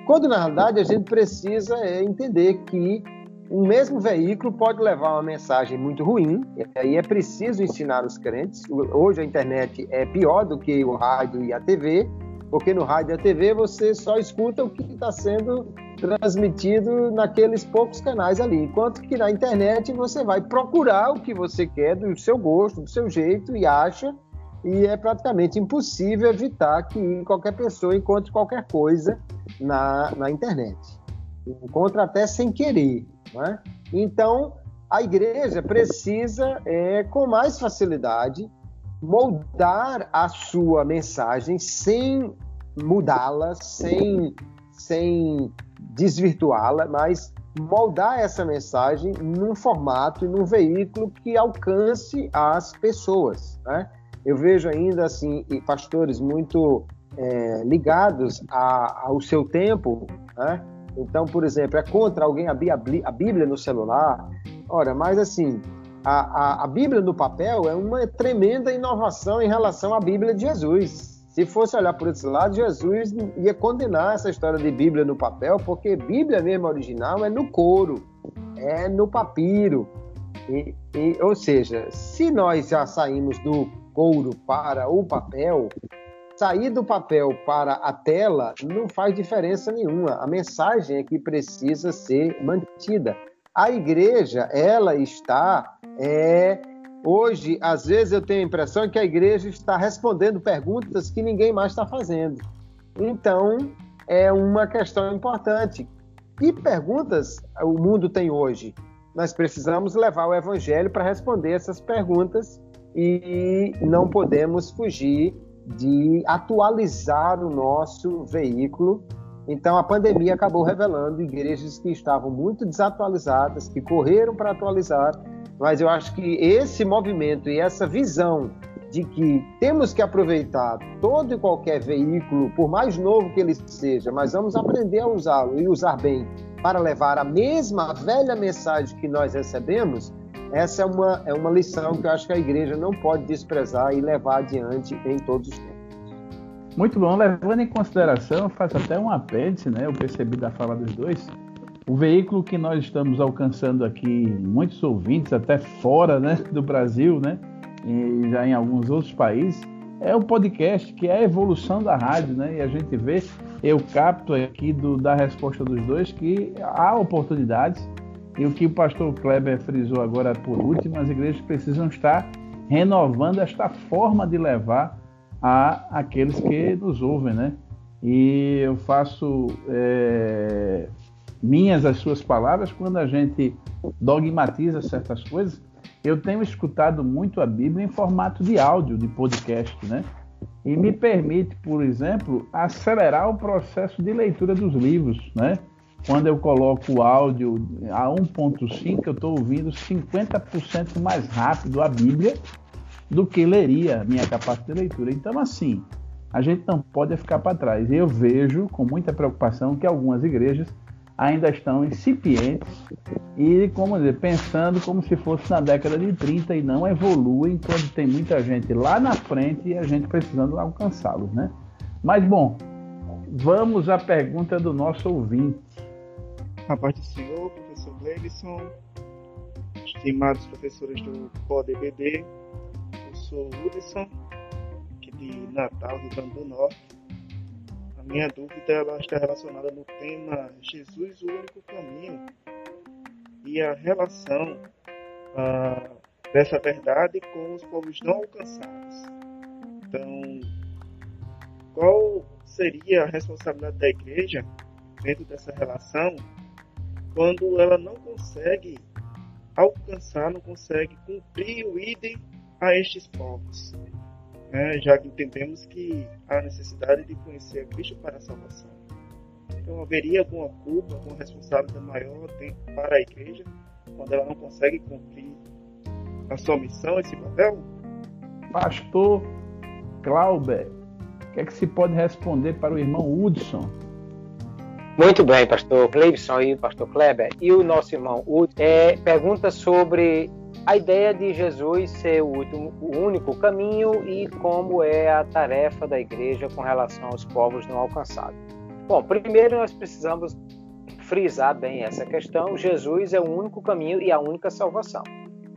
quando na verdade a gente precisa entender que o mesmo veículo pode levar uma mensagem muito ruim, e aí é preciso ensinar os crentes. Hoje a internet é pior do que o rádio e a TV, porque no rádio e na TV você só escuta o que está sendo transmitido naqueles poucos canais ali, enquanto que na internet você vai procurar o que você quer, do seu gosto, do seu jeito, e acha, e é praticamente impossível evitar que qualquer pessoa encontre qualquer coisa na internet. Encontra até sem querer, não é? Então, a igreja precisa, com mais facilidade, moldar a sua mensagem sem mudá-la, sem desvirtuá-la, mas moldar essa mensagem num formato e num veículo que alcance as pessoas, né? Eu vejo ainda assim pastores muito ligados ao seu tempo, né? Então, por exemplo, é contra alguém abrir a Bíblia no celular. Ora, mas assim, a Bíblia no papel é uma tremenda inovação em relação à Bíblia de Jesus. Se fosse olhar por esse lado, Jesus ia condenar essa história de Bíblia no papel, porque Bíblia mesmo original é no couro, é no papiro. Ou seja, se nós já saímos do couro para o papel, sair do papel para a tela não faz diferença nenhuma. A mensagem é que precisa ser mantida. A igreja, ela está, hoje, às vezes eu tenho a impressão que a igreja está respondendo perguntas que ninguém mais está fazendo. Então, é uma questão importante. Que perguntas o mundo tem hoje? Nós precisamos levar o evangelho para responder essas perguntas e não podemos fugir de atualizar o nosso veículo. Então, a pandemia acabou revelando igrejas que estavam muito desatualizadas, que correram para atualizar, mas eu acho que esse movimento e essa visão de que temos que aproveitar todo e qualquer veículo, por mais novo que ele seja, mas vamos aprender a usá-lo e usar bem para levar a mesma velha mensagem que nós recebemos, essa é uma lição que eu acho que a igreja não pode desprezar e levar adiante em todos os tempos. Muito bom, levando em consideração, faço até um apêndice, né? Eu percebi da fala dos dois, o veículo que nós estamos alcançando aqui, muitos ouvintes até fora, né, do Brasil, né, e já em alguns outros países, é o podcast, que é a evolução da rádio, né? E a gente vê, eu capto aqui da resposta dos dois, que há oportunidades, e o que o pastor Kleber frisou agora por último, as igrejas precisam estar renovando esta forma de levar a aqueles que nos ouvem, né? E eu faço minhas as suas palavras. Quando a gente dogmatiza certas coisas, eu tenho escutado muito a Bíblia em formato de áudio, de podcast, né? E me permite, por exemplo, acelerar o processo de leitura dos livros, né? Quando eu coloco o áudio a 1.5, eu estou ouvindo 50% mais rápido a Bíblia do que leria a minha capacidade de leitura. Então, assim, a gente não pode ficar para trás. Eu vejo com muita preocupação que algumas igrejas ainda estão incipientes e, como dizer, pensando como se fosse na década de 30 e não evoluem quando tem muita gente lá na frente e a gente precisando alcançá-los, né? Mas, bom, vamos à pergunta do nosso ouvinte. A paz do Senhor, professor Gleybson, estimados professores do Poder BD, eu sou o Hudson, aqui de Natal, Rio Grande do Norte. A minha dúvida ela está relacionada no tema Jesus, o único caminho, e a relação dessa verdade com os povos não alcançados. Então, qual seria a responsabilidade da igreja dentro dessa relação, quando ela não consegue alcançar, não consegue cumprir o ídem a estes povos, né? Já que entendemos que há necessidade de conhecer a Cristo para a salvação. Então, haveria alguma culpa, alguma responsabilidade maior para a igreja, quando ela não consegue cumprir a sua missão, esse papel? Pastor Klauber, o que é que se pode responder para o irmão Hudson? Muito bem, pastor Gleybson e pastor Kleber. E o nosso irmão Hudson pergunta sobre a ideia de Jesus ser o único caminho e como é a tarefa da igreja com relação aos povos não alcançados. Bom, primeiro nós precisamos frisar bem essa questão. Jesus é o único caminho e a única salvação.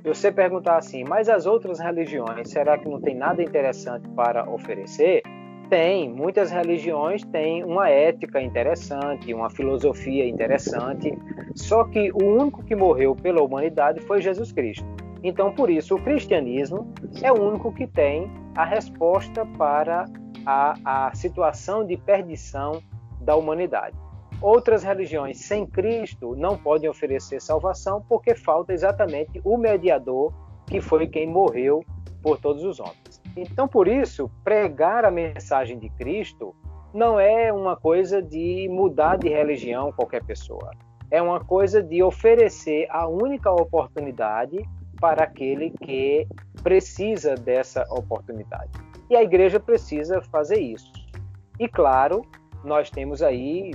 Se você perguntar assim, mas as outras religiões, será que não tem nada interessante para oferecer? Tem, muitas religiões têm uma ética interessante, uma filosofia interessante, só que o único que morreu pela humanidade foi Jesus Cristo. Então, por isso, o cristianismo é o único que tem a resposta para a situação de perdição da humanidade. Outras religiões sem Cristo não podem oferecer salvação porque falta exatamente o mediador, que foi quem morreu por todos os homens. Então, por isso, pregar a mensagem de Cristo não é uma coisa de mudar de religião qualquer pessoa. É uma coisa de oferecer a única oportunidade para aquele que precisa dessa oportunidade. E a igreja precisa fazer isso. E, claro, nós temos aí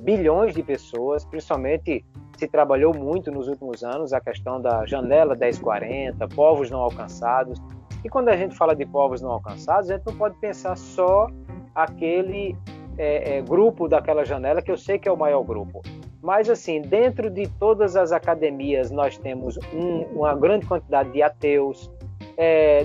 bilhões de pessoas, principalmente se trabalhou muito nos últimos anos a questão da janela 1040, povos não alcançados. E quando a gente fala de povos não alcançados, a gente não pode pensar só aquele grupo daquela janela, que eu sei que é o maior grupo. Mas, assim, dentro de todas as academias, nós temos uma grande quantidade de ateus.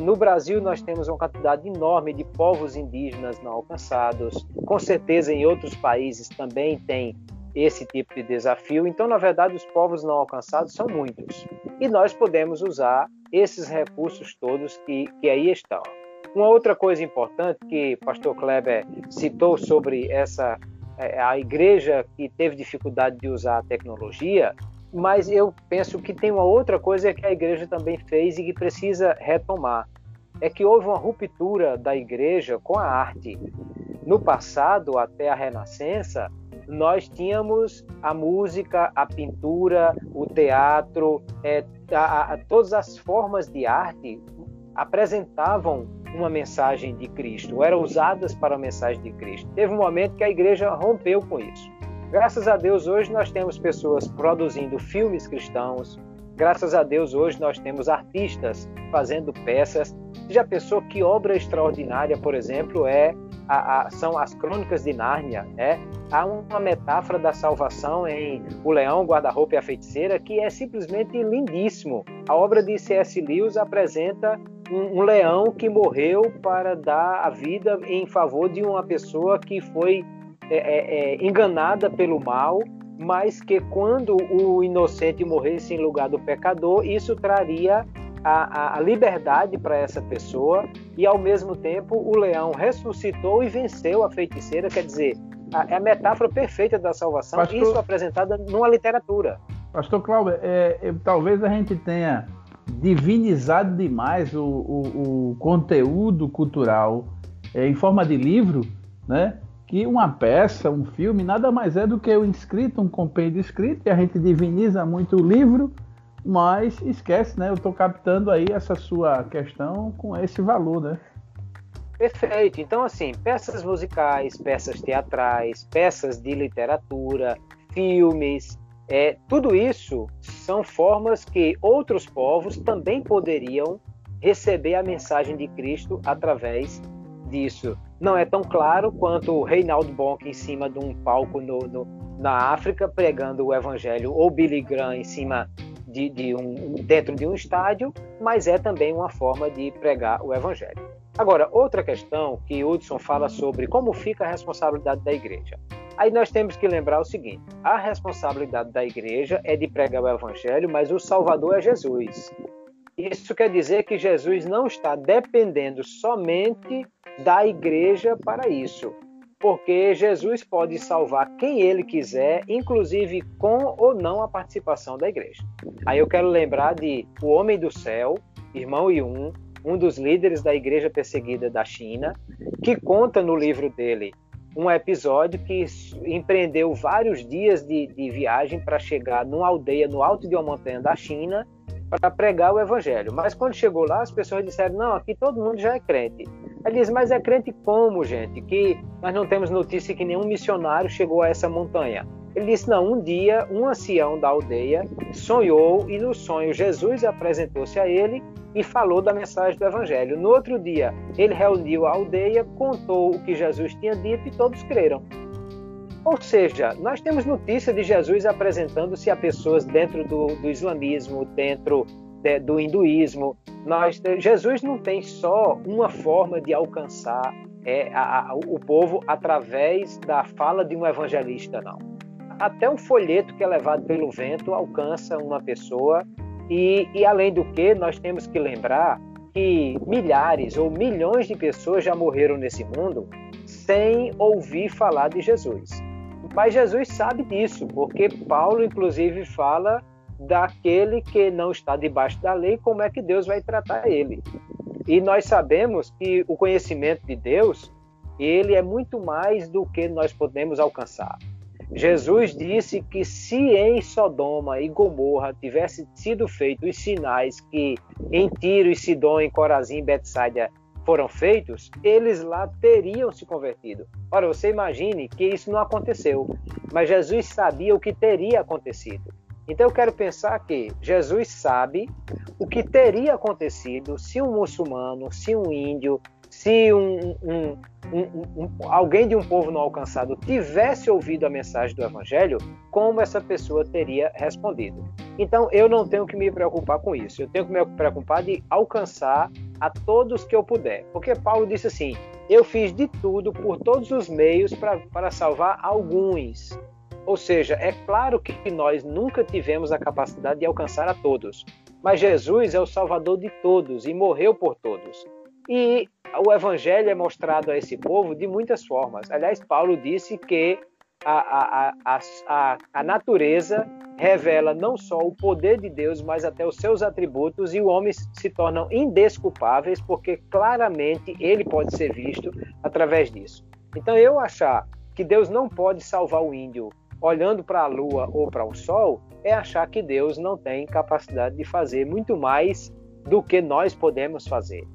No Brasil, nós temos uma quantidade enorme de povos indígenas não alcançados. Com certeza, em outros países também tem esse tipo de desafio. Então, na verdade, os povos não alcançados são muitos. E nós podemos usar esses recursos todos que aí estão. Uma outra coisa importante que o pastor Kleber citou sobre a igreja que teve dificuldade de usar a tecnologia, mas eu penso que tem uma outra coisa que a igreja também fez e que precisa retomar. É que houve uma ruptura da igreja com a arte. No passado, até a Renascença, nós tínhamos a música, a pintura, o teatro, todas as formas de arte apresentavam uma mensagem de Cristo, ou eram usadas para a mensagem de Cristo. Teve um momento que a igreja rompeu com isso. Graças a Deus, hoje nós temos pessoas produzindo filmes cristãos. Graças a Deus, hoje nós temos artistas fazendo peças. Você já pensou que obra extraordinária, por exemplo, são as Crônicas de Nárnia, né? Há uma metáfora da salvação em O Leão, o Guarda-Roupa e a Feiticeira, que é simplesmente lindíssimo. A obra de C.S. Lewis apresenta um leão que morreu para dar a vida em favor de uma pessoa que foi enganada pelo mal, mas que quando o inocente morresse em lugar do pecador, isso traria a liberdade para essa pessoa, e ao mesmo tempo o leão ressuscitou e venceu a feiticeira. Quer dizer, é a metáfora perfeita da salvação, pastor, isso apresentada numa literatura. Pastor Cláudio, talvez a gente tenha divinizado demais o conteúdo cultural em forma de livro, né? Que uma peça, um filme, nada mais é do que o escrito, um compêndio escrito, e a gente diviniza muito o livro, mas esquece, né? Eu estou captando aí essa sua questão com esse valor, né? Perfeito. Então, assim, peças musicais, peças teatrais, peças de literatura, filmes, tudo isso são formas que outros povos também poderiam receber a mensagem de Cristo através disso. Não é tão claro quanto o Reinhard Bonnke em cima de um palco na África pregando o Evangelho, ou Billy Graham em cima dentro de um estádio, mas é também uma forma de pregar o Evangelho. Agora, outra questão que Hudson fala sobre como fica a responsabilidade da igreja. Aí nós temos que lembrar o seguinte: a responsabilidade da igreja é de pregar o Evangelho, mas o Salvador é Jesus. Isso quer dizer que Jesus não está dependendo somente da igreja para isso, porque Jesus pode salvar quem ele quiser, inclusive com ou não a participação da igreja. Aí eu quero lembrar de O Homem do Céu, irmão Yun, um dos líderes da igreja perseguida da China, que conta no livro dele um episódio que empreendeu vários dias de viagem para chegar numa aldeia no alto de uma montanha da China para pregar o evangelho. Mas quando chegou lá, as pessoas disseram: não, aqui todo mundo já é crente. Ele diz: mas é crente como, gente? Que nós não temos notícia que nenhum missionário chegou a essa montanha. Ele disse: não, um dia um ancião da aldeia sonhou, e no sonho Jesus apresentou-se a ele e falou da mensagem do evangelho. No outro dia, ele reuniu a aldeia, contou o que Jesus tinha dito e todos creram. Ou seja, nós temos notícia de Jesus apresentando-se a pessoas dentro do islamismo, dentro do hinduísmo. Jesus não tem só uma forma de alcançar o povo através da fala de um evangelista, não. Até um folheto que é levado pelo vento alcança uma pessoa, e além do que, nós temos que lembrar que milhares ou milhões de pessoas já morreram nesse mundo sem ouvir falar de Jesus. Mas Jesus sabe disso, porque Paulo, inclusive, fala daquele que não está debaixo da lei, como é que Deus vai tratar ele. E nós sabemos que o conhecimento de Deus, ele é muito mais do que nós podemos alcançar. Jesus disse que se em Sodoma e Gomorra tivessem sido feitos os sinais que em Tiro e Sidom, em Corazim e Betsaida foram feitos, eles lá teriam se convertido. Ora, você imagine que isso não aconteceu, mas Jesus sabia o que teria acontecido. Então eu quero pensar que Jesus sabe o que teria acontecido se um muçulmano, se um índio, se alguém de um povo não alcançado tivesse ouvido a mensagem do Evangelho, como essa pessoa teria respondido. Então eu não tenho que me preocupar com isso, eu tenho que me preocupar de alcançar a todos que eu puder. Porque Paulo disse assim: eu fiz de tudo por todos os meios para salvar alguns. Ou seja, é claro que nós nunca tivemos a capacidade de alcançar a todos, mas Jesus é o Salvador de todos e morreu por todos. E o Evangelho é mostrado a esse povo de muitas formas. Aliás, Paulo disse que a natureza revela não só o poder de Deus, mas até os seus atributos, e os homens se tornam indesculpáveis, porque claramente ele pode ser visto através disso. Então, eu achar que Deus não pode salvar o índio olhando para a lua ou para o sol, é achar que Deus não tem capacidade de fazer muito mais do que nós podemos fazer.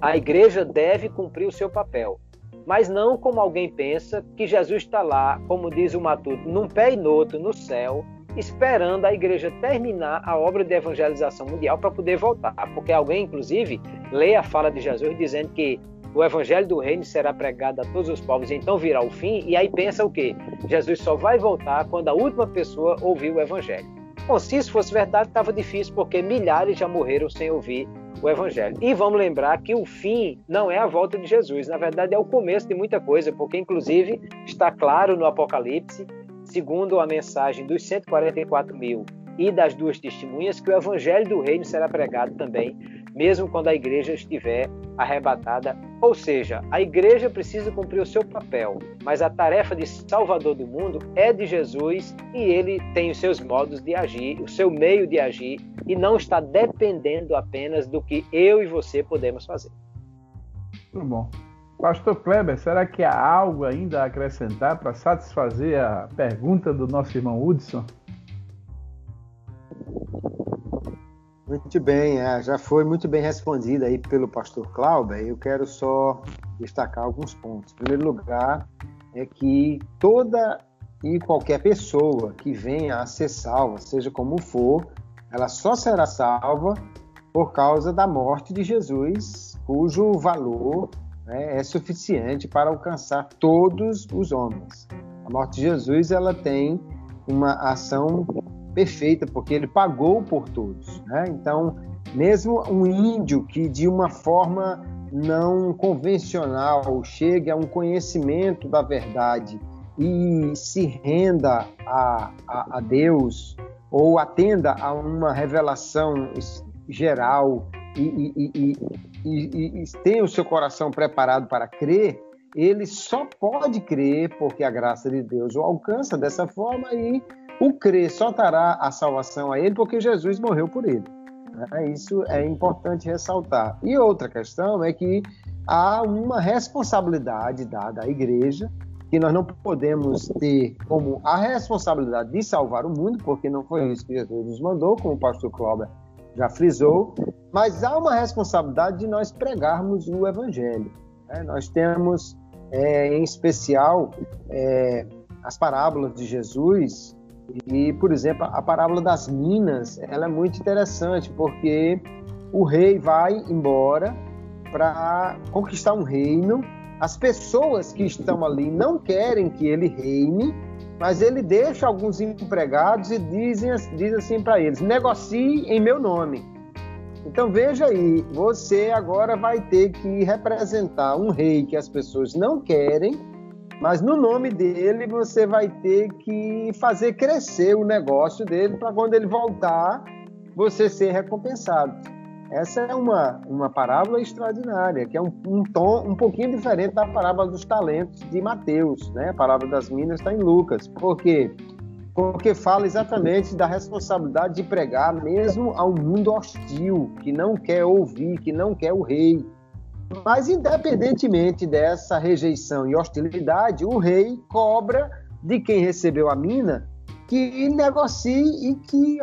A igreja deve cumprir o seu papel, mas não como alguém pensa, que Jesus está lá, como diz o matuto, num pé e no outro, no céu, esperando a igreja terminar a obra de evangelização mundial para poder voltar. Porque alguém, inclusive, lê a fala de Jesus dizendo que o evangelho do reino será pregado a todos os povos, então virá o fim, e aí pensa o quê? Jesus só vai voltar quando a última pessoa ouvir o evangelho. Bom, se isso fosse verdade, estava difícil, porque milhares já morreram sem ouvir o evangelho. E vamos lembrar que o fim não é a volta de Jesus, na verdade é o começo de muita coisa, porque inclusive está claro no Apocalipse, segundo a mensagem dos 144 mil e das duas testemunhas, que o evangelho do reino será pregado também, mesmo quando a igreja estiver arrebatada. Ou seja, a igreja precisa cumprir o seu papel, mas a tarefa de salvador do mundo é de Jesus, e ele tem os seus modos de agir, o seu meio de agir, e não está dependendo apenas do que eu e você podemos fazer. Muito bom. Pastor Kleber, será que há algo ainda a acrescentar para satisfazer a pergunta do nosso irmão Hudson? Muito bem, já foi muito bem respondida aí pelo pastor Klauber. Eu quero só destacar alguns pontos. Em primeiro lugar, é que toda e qualquer pessoa que venha a ser salva, seja como for, ela só será salva por causa da morte de Jesus, cujo valor, né, é suficiente para alcançar todos os homens. A morte de Jesus, ela tem uma ação perfeita, porque ele pagou por todos, né? Então, mesmo um índio que de uma forma não convencional chegue a um conhecimento da verdade e se renda a Deus, ou atenda a uma revelação geral e tenha o seu coração preparado para crer, ele só pode crer porque a graça de Deus o alcança dessa forma, e o crer só dará a salvação a ele porque Jesus morreu por ele. Isso é importante ressaltar. E outra questão é que há uma responsabilidade dada à igreja, que nós não podemos ter como a responsabilidade de salvar o mundo, porque não foi isso que Jesus nos mandou, como o pastor Klauber já frisou, mas há uma responsabilidade de nós pregarmos o evangelho. Nós temos, em especial, as parábolas de Jesus. E, por exemplo, a parábola das minas, ela é muito interessante, porque o rei vai embora para conquistar um reino. As pessoas que estão ali não querem que ele reine, mas ele deixa alguns empregados e diz assim para eles: negocie em meu nome. Então veja aí, você agora vai ter que representar um rei que as pessoas não querem, mas no nome dele você vai ter que fazer crescer o negócio dele, para quando ele voltar, você ser recompensado. Essa é uma parábola extraordinária, que é um tom um pouquinho diferente da parábola dos talentos de Mateus, né? A parábola das minas está em Lucas. Por quê? Porque fala exatamente da responsabilidade de pregar mesmo ao mundo hostil, que não quer ouvir, que não quer o rei. Mas, independentemente dessa rejeição e hostilidade, o rei cobra de quem recebeu a mina que negocie e que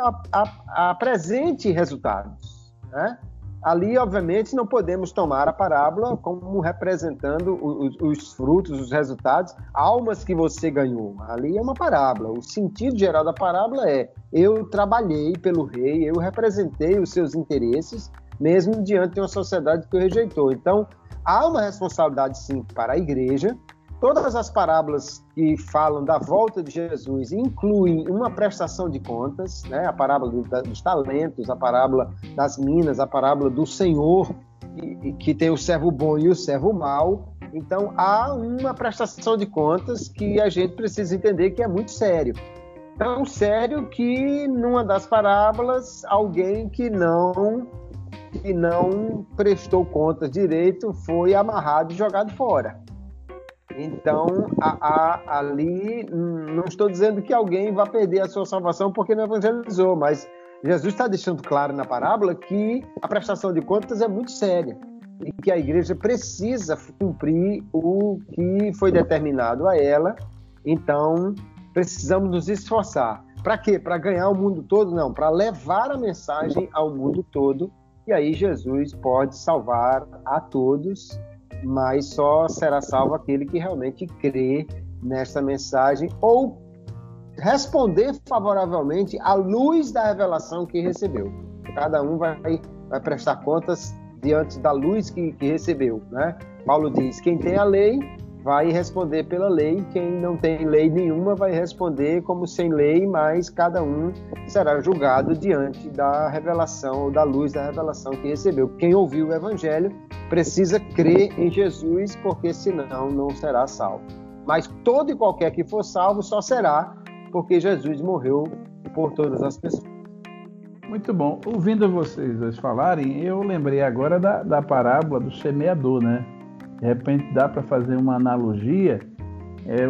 apresente resultados, né? Ali, obviamente, não podemos tomar a parábola como representando os frutos, os resultados, almas que você ganhou. Ali é uma parábola. O sentido geral da parábola é: eu trabalhei pelo rei, eu representei os seus interesses, mesmo diante de uma sociedade que o rejeitou. Então, há uma responsabilidade, sim, para a igreja. Todas as parábolas que falam da volta de Jesus incluem uma prestação de contas, né? A parábola dos talentos, a parábola das minas, a parábola do Senhor, que tem o servo bom e o servo mau. Então, há uma prestação de contas que a gente precisa entender que é muito sério. Tão sério que, numa das parábolas, alguém que não prestou contas direito foi amarrado e jogado fora. Então, ali, não estou dizendo que alguém vai perder a sua salvação porque não evangelizou, mas Jesus está deixando claro na parábola que a prestação de contas é muito séria e que a igreja precisa cumprir o que foi determinado a ela. Então, precisamos nos esforçar. Para quê? Para ganhar o mundo todo? Não, para levar a mensagem ao mundo todo. E aí Jesus pode salvar a todos, mas só será salvo aquele que realmente crê nessa mensagem ou responder favoravelmente à luz da revelação que recebeu. Cada um vai prestar contas diante da luz que recebeu, né? Paulo diz, quem tem a lei vai responder pela lei, quem não tem lei nenhuma vai responder como sem lei, mas cada um será julgado diante da revelação, ou da luz da revelação que recebeu. Quem ouviu o evangelho precisa crer em Jesus, porque senão não será salvo. Mas todo e qualquer que for salvo só será porque Jesus morreu por todas as pessoas. Muito bom. Ouvindo vocês dois falarem, eu lembrei agora da parábola do semeador, né? De repente dá para fazer uma analogia.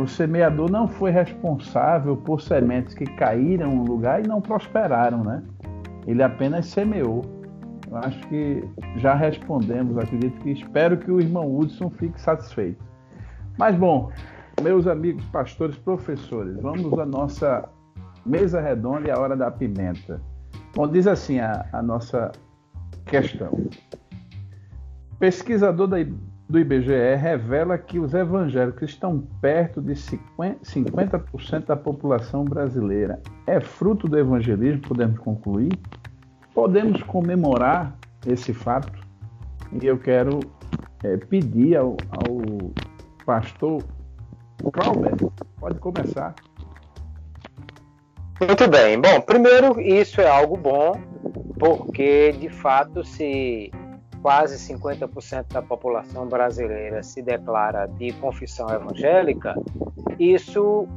O semeador não foi responsável por sementes que caíram no lugar e não prosperaram, né? Ele apenas semeou. Eu acho que já respondemos, acredito que espero que o irmão Hudson fique satisfeito. Mas bom, meus amigos, pastores, professores, vamos à nossa mesa redonda e à hora da pimenta. Bom, diz assim a nossa questão. Pesquisador do IBGE revela que os evangélicos estão perto de 50% da população brasileira. É fruto do evangelismo, podemos concluir? Podemos comemorar esse fato? E eu quero pedir ao pastor Klauber, pode começar. Muito bem. Bom, primeiro, isso é algo bom, porque, de fato, se quase 50% da população brasileira se declara de confissão evangélica, isso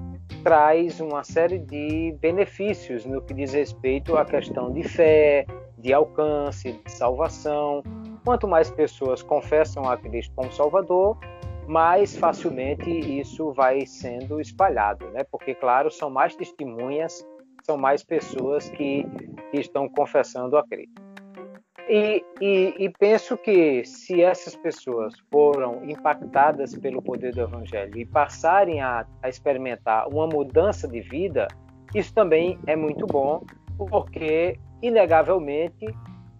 traz uma série de benefícios no que diz respeito à questão de fé, de alcance, de salvação. Quanto mais pessoas confessam a Cristo como Salvador, mais facilmente isso vai sendo espalhado, né? Porque, claro, são mais testemunhas, são mais pessoas que estão confessando a Cristo. E penso que se essas pessoas foram impactadas pelo poder do Evangelho e passarem a experimentar uma mudança de vida, isso também é muito bom, porque, inegavelmente,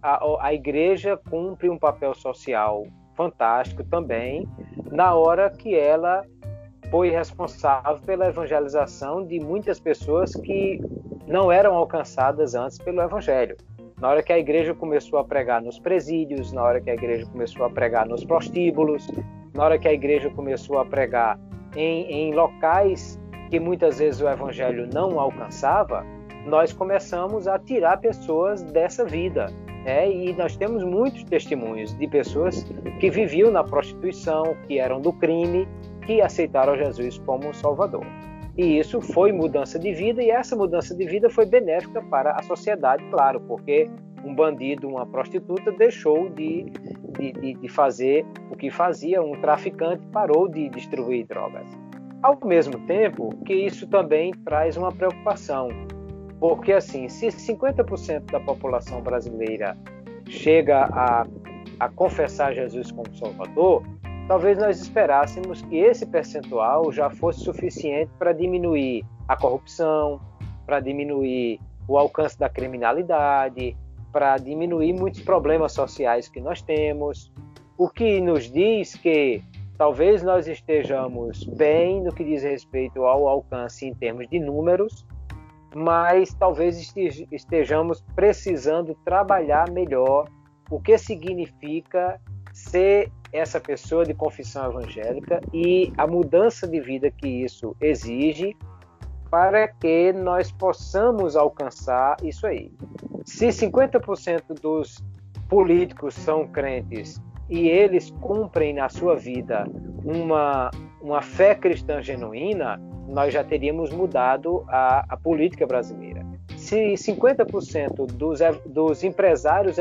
a Igreja cumpre um papel social fantástico também, na hora que ela foi responsável pela evangelização de muitas pessoas que não eram alcançadas antes pelo Evangelho. Na hora que a igreja começou a pregar nos presídios, na hora que a igreja começou a pregar nos prostíbulos, na hora que a igreja começou a pregar em locais que muitas vezes o evangelho não alcançava, nós começamos a tirar pessoas dessa vida. E nós temos muitos testemunhos de pessoas que viviam na prostituição, que eram do crime, que aceitaram Jesus como Salvador. E isso foi mudança de vida, e essa mudança de vida foi benéfica para a sociedade, claro, porque um bandido, uma prostituta, deixou de fazer o que fazia, um traficante parou de distribuir drogas. Ao mesmo tempo que isso também traz uma preocupação, porque assim, se 50% da população brasileira chega a confessar Jesus como Salvador, talvez nós esperássemos que esse percentual já fosse suficiente para diminuir a corrupção, para diminuir o alcance da criminalidade, para diminuir muitos problemas sociais que nós temos, o que nos diz que talvez nós estejamos bem no que diz respeito ao alcance em termos de números, mas talvez estejamos precisando trabalhar melhor o que significa ser essa pessoa de confissão evangélica e a mudança de vida que isso exige para que nós possamos alcançar isso aí. Se 50% dos políticos são crentes e eles cumprem na sua vida uma fé cristã genuína, nós já teríamos mudado a política brasileira. Se 50% dos empresários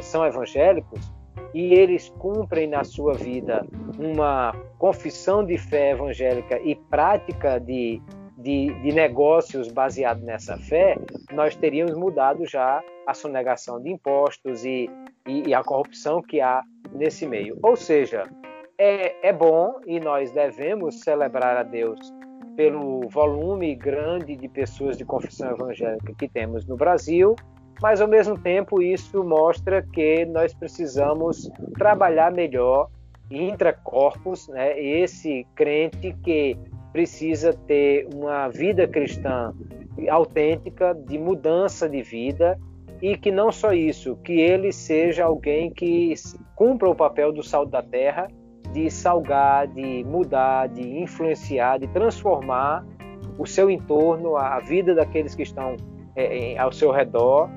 são evangélicos, e eles cumprem na sua vida uma confissão de fé evangélica e prática de negócios baseado nessa fé, nós teríamos mudado já a sonegação de impostos e a corrupção que há nesse meio. Ou seja, é bom e nós devemos celebrar a Deus pelo volume grande de pessoas de confissão evangélica que temos no Brasil, mas ao mesmo tempo isso mostra que nós precisamos trabalhar melhor intracorpos, né? Esse crente que precisa ter uma vida cristã autêntica, de mudança de vida, e que não só isso, que ele seja alguém que cumpra o papel do sal da terra, de salgar, de mudar, de influenciar, de transformar o seu entorno, a vida daqueles que estão ao seu redor,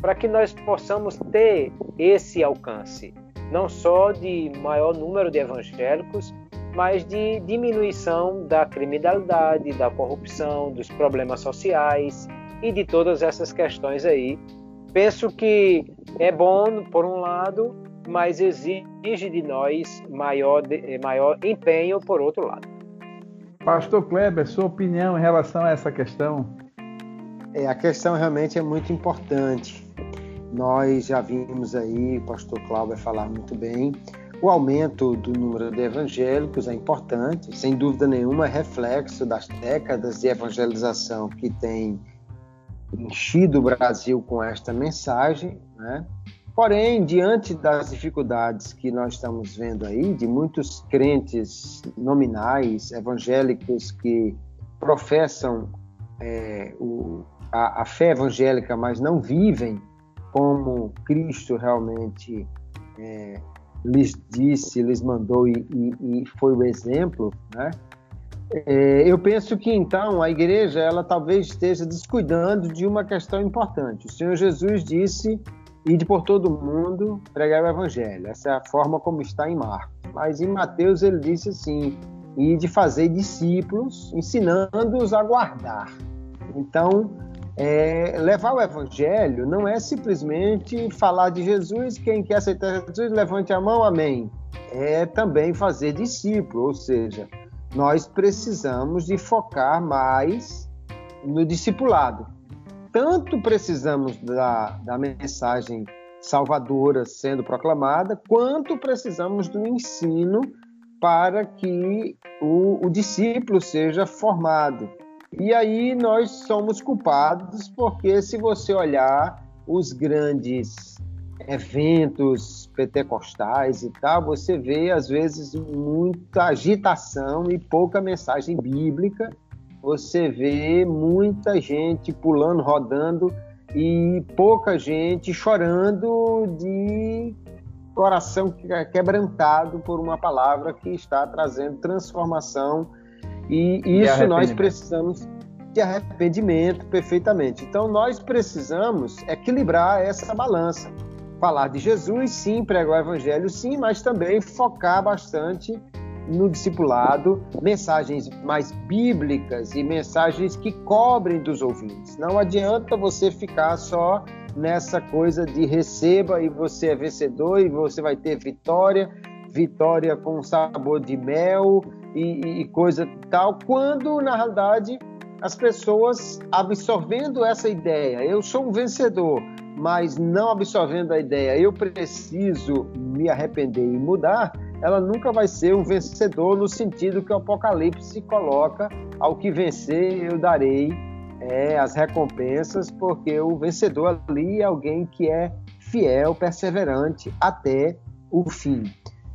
para que nós possamos ter esse alcance, não só de maior número de evangélicos, mas de diminuição da criminalidade, da corrupção, dos problemas sociais e de todas essas questões aí. Penso que é bom, por um lado, mas exige de nós maior empenho, por outro lado. Pastor Kleber, sua opinião em relação a essa questão? A questão realmente é muito importante. Nós já vimos aí, o pastor Klauber falar muito bem, o aumento do número de evangélicos é importante, sem dúvida nenhuma, reflexo das décadas de evangelização que tem enchido o Brasil com esta mensagem, né? Porém, diante das dificuldades que nós estamos vendo aí, de muitos crentes nominais, evangélicos que professam a fé evangélica, mas não vivem como Cristo realmente lhes disse, lhes mandou e foi o exemplo, né? Eu penso que, então, a igreja ela talvez esteja descuidando de uma questão importante. O Senhor Jesus disse, ide por todo mundo, pregar o evangelho. Essa é a forma como está em Marcos. Mas em Mateus ele disse assim, ide fazer discípulos, ensinando-os a guardar. Então, levar o evangelho não é simplesmente falar de Jesus, quem quer aceitar Jesus, levante a mão, amém. É também fazer discípulo, ou seja, nós precisamos de focar mais no discipulado. Tanto precisamos da mensagem salvadora sendo proclamada, quanto precisamos do ensino para que o discípulo seja formado. E aí nós somos culpados, porque se você olhar os grandes eventos pentecostais e tal, você vê às vezes muita agitação e pouca mensagem bíblica, você vê muita gente pulando, rodando e pouca gente chorando de coração quebrantado por uma palavra que está trazendo transformação, e isso nós precisamos de arrependimento perfeitamente. Então nós precisamos equilibrar essa balança. Falar de Jesus, sim, pregar o evangelho, sim, mas também focar bastante no discipulado, mensagens mais bíblicas e mensagens que cobrem dos ouvintes. Não adianta você ficar só nessa coisa de receba e você é vencedor e você vai ter vitória com sabor de mel e coisa tal, quando na realidade as pessoas absorvendo essa ideia, eu sou um vencedor, mas não absorvendo a ideia, eu preciso me arrepender e mudar, ela nunca vai ser um vencedor no sentido que o Apocalipse coloca, ao que vencer eu darei as recompensas, porque o vencedor ali é alguém que é fiel, perseverante até o fim.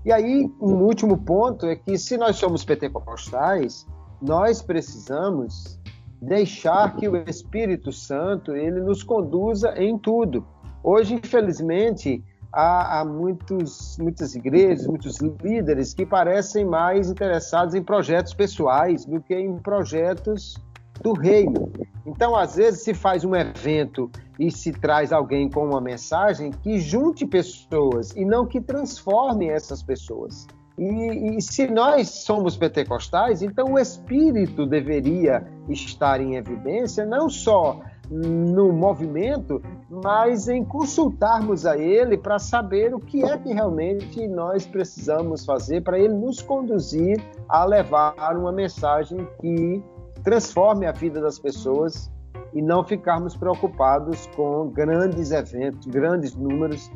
E aí, um último ponto é que se nós somos pentecostais, nós precisamos deixar que o Espírito Santo ele nos conduza em tudo. Hoje, infelizmente, há muitas igrejas, muitos líderes que parecem mais interessados em projetos pessoais do que em projetos do reino. Então, às vezes, se faz um evento e se traz alguém com uma mensagem que junte pessoas e não que transforme essas pessoas. E se nós somos pentecostais, então o Espírito deveria estar em evidência, não só no movimento, mas em consultarmos a ele para saber o que é que realmente nós precisamos fazer para ele nos conduzir a levar uma mensagem que transforme a vida das pessoas e não ficarmos preocupados com grandes eventos, grandes números,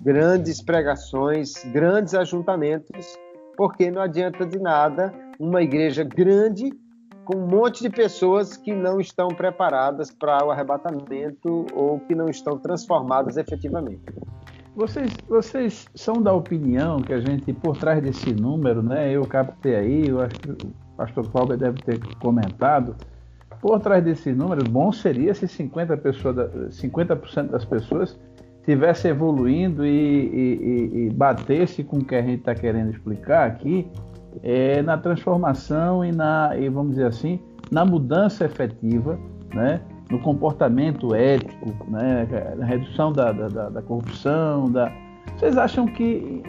grandes pregações, grandes ajuntamentos, porque não adianta de nada uma igreja grande com um monte de pessoas que não estão preparadas para o arrebatamento ou que não estão transformadas efetivamente. Vocês são da opinião que a gente, por trás desse número, né, eu captei aí, eu acho que o pastor Paulo deve ter comentado, por trás desse número, bom seria se 50% das pessoas estivessem evoluindo e batesse com o que a gente está querendo explicar aqui, na transformação e vamos dizer assim, na mudança efetiva, né, no comportamento ético, né, na redução da corrupção. Vocês acham que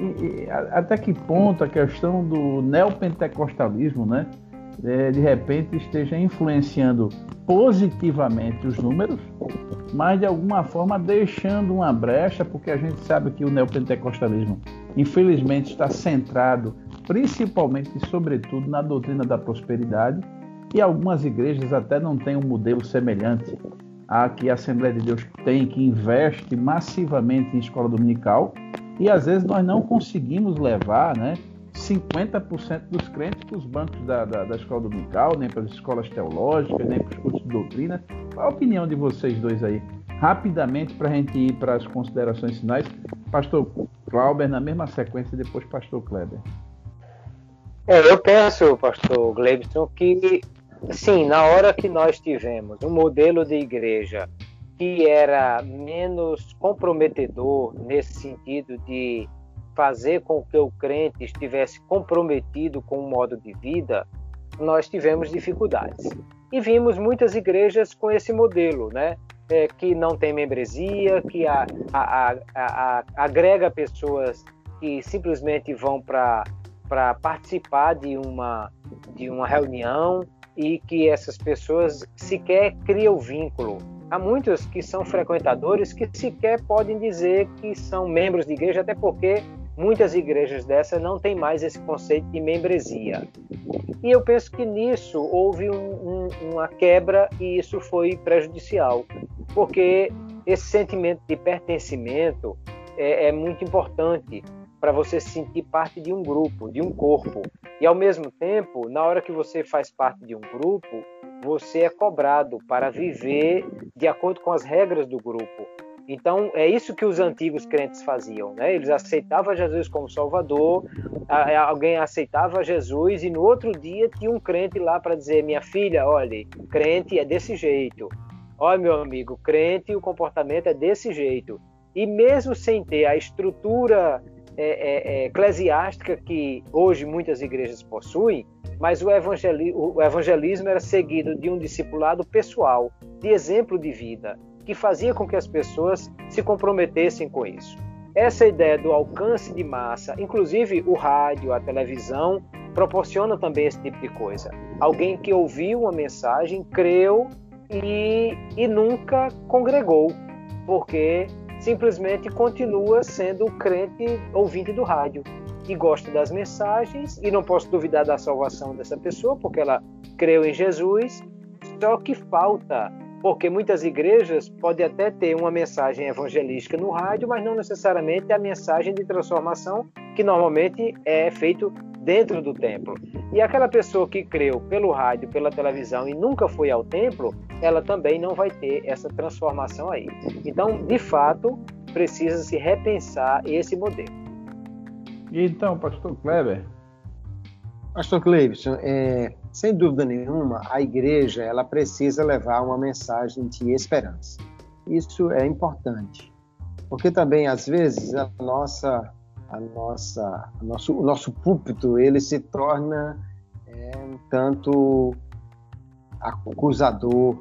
até que ponto a questão do neopentecostalismo, né, de repente esteja influenciando positivamente os números, mas de alguma forma deixando uma brecha, porque a gente sabe que o neopentecostalismo infelizmente está centrado principalmente e sobretudo na doutrina da prosperidade, e algumas igrejas até não têm um modelo semelhante a que a Assembleia de Deus tem, que investe massivamente em escola dominical, e às vezes nós não conseguimos levar, né, 50% dos crentes para os bancos da escola dominical, nem para as escolas teológicas, nem para os cursos de doutrina. Qual a opinião de vocês dois aí? Rapidamente, para a gente ir para as considerações finais, pastor Klauber, na mesma sequência, depois pastor Kleber. Eu penso, pastor Gleybson, que sim, na hora que nós tivemos um modelo de igreja que era menos comprometedor nesse sentido de fazer com que o crente estivesse comprometido com o modo de vida, nós tivemos dificuldades. E vimos muitas igrejas com esse modelo, né? Que não tem membresia, que agrega pessoas que simplesmente vão para participar de uma reunião, e que essas pessoas sequer criam vínculo. Há muitos que são frequentadores que sequer podem dizer que são membros de igreja, até porque muitas igrejas dessas não têm mais esse conceito de membresia. E eu penso que nisso houve uma quebra, e isso foi prejudicial, porque esse sentimento de pertencimento é muito importante para você sentir parte de um grupo, de um corpo. E, ao mesmo tempo, na hora que você faz parte de um grupo, você é cobrado para viver de acordo com as regras do grupo. Então, é isso que os antigos crentes faziam, né? Eles aceitavam Jesus como Salvador, alguém aceitava Jesus, e no outro dia tinha um crente lá para dizer: minha filha, olha, crente é desse jeito. Olha, meu amigo, crente, o comportamento é desse jeito. E mesmo sem ter a estrutura eclesiástica que hoje muitas igrejas possuem, mas o evangelismo era seguido de um discipulado pessoal, de exemplo de vida, que fazia com que as pessoas se comprometessem com isso. Essa ideia do alcance de massa, inclusive o rádio, a televisão, proporciona também esse tipo de coisa. Alguém que ouviu uma mensagem, creu e nunca congregou, porque simplesmente continua sendo crente ouvinte do rádio, e gosta das mensagens, e não posso duvidar da salvação dessa pessoa, porque ela creu em Jesus. Só que falta, porque muitas igrejas podem até ter uma mensagem evangelística no rádio, mas não necessariamente a mensagem de transformação, que normalmente é feito dentro do templo. E aquela pessoa que creu pelo rádio, pela televisão, e nunca foi ao templo, ela também não vai ter essa transformação aí. Então, de fato, precisa-se repensar esse modelo. E então, pastor Kleber? Pastor Gleybson, sem dúvida nenhuma, a igreja ela precisa levar uma mensagem de esperança. Isso é importante, porque também, às vezes, o nosso púlpito ele se torna um tanto acusador,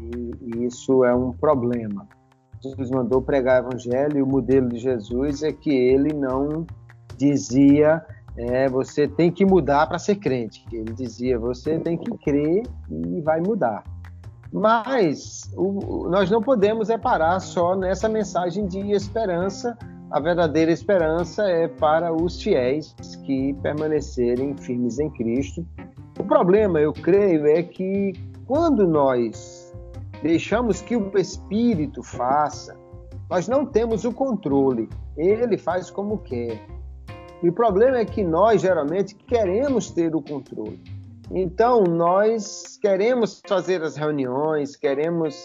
e isso é um problema. Jesus mandou pregar o evangelho, e o modelo de Jesus é que ele não dizia você tem que mudar para ser crente, ele dizia você tem que crer e vai mudar. Mas nós não podemos parar só nessa mensagem de esperança. A verdadeira esperança é para os fiéis que permanecerem firmes em Cristo. O problema, eu creio, é que quando nós deixamos que o Espírito faça, nós não temos o controle, ele faz como quer. E o problema é que nós, geralmente, queremos ter o controle. Então, nós queremos fazer as reuniões, queremos,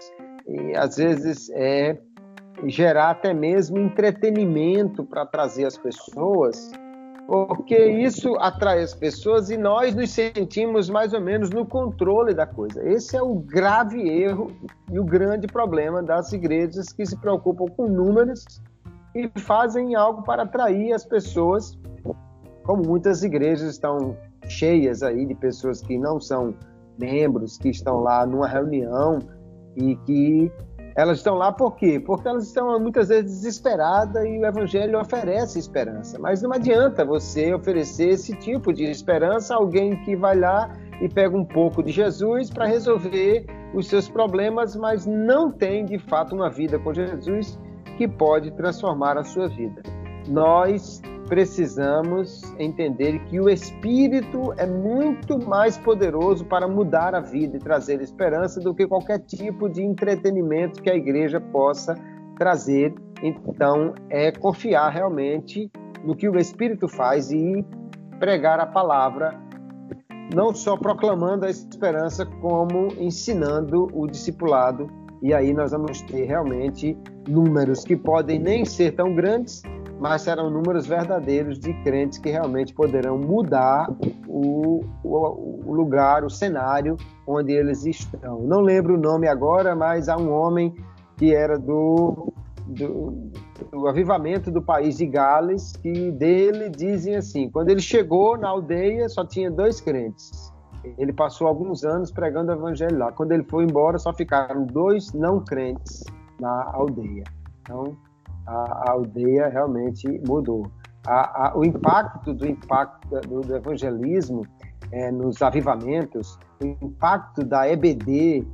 às vezes, gerar até mesmo entretenimento para trazer as pessoas, porque isso atrai as pessoas e nós nos sentimos mais ou menos no controle da coisa. Esse é o grave erro e o grande problema das igrejas que se preocupam com números e fazem algo para atrair as pessoas, como muitas igrejas estão cheias aí de pessoas que não são membros, que estão lá numa reunião e que elas estão lá por quê? Porque elas estão muitas vezes desesperadas e o Evangelho oferece esperança. Mas não adianta você oferecer esse tipo de esperança a alguém que vai lá e pega um pouco de Jesus para resolver os seus problemas, mas não tem de fato uma vida com Jesus que pode transformar a sua vida. Nós precisamos entender que o Espírito é muito mais poderoso para mudar a vida e trazer esperança do que qualquer tipo de entretenimento que a igreja possa trazer. Então, é confiar realmente no que o Espírito faz e pregar a palavra, não só proclamando a esperança, como ensinando o discipulado. E aí nós vamos ter realmente números que podem nem ser tão grandes, mas serão números verdadeiros de crentes que realmente poderão mudar o lugar, o cenário onde eles estão. Não lembro o nome agora, mas há um homem que era do avivamento do país de Gales, que dele dizem assim, quando ele chegou na aldeia só tinha 2 crentes. Ele passou alguns anos pregando o evangelho lá. Quando ele foi embora só ficaram 2 não crentes na aldeia. Então, a aldeia realmente mudou. O impacto do evangelismo nos avivamentos, o impacto da EBD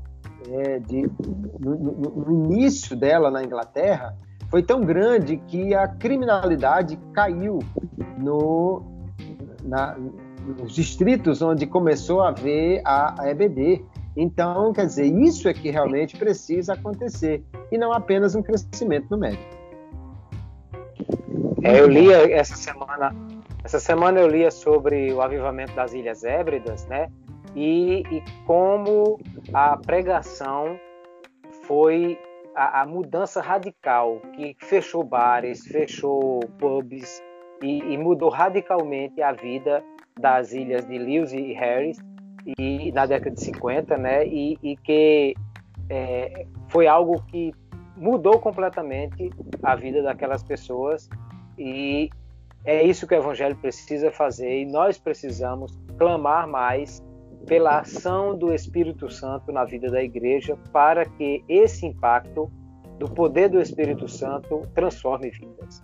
no início dela na Inglaterra foi tão grande que a criminalidade caiu nos distritos onde começou a haver a EBD. Então, quer dizer, isso é que realmente precisa acontecer e não apenas um crescimento numérico. Eu li essa semana eu lia sobre o avivamento das Ilhas Hébridas, né? E como a pregação foi a mudança radical, que fechou bares, fechou pubs e mudou radicalmente a vida das ilhas de Lewis e Harris e na década de 50, né? E que foi algo que mudou completamente a vida daquelas pessoas. E é isso que o Evangelho precisa fazer, e nós precisamos clamar mais pela ação do Espírito Santo na vida da igreja, para que esse impacto do poder do Espírito Santo transforme vidas.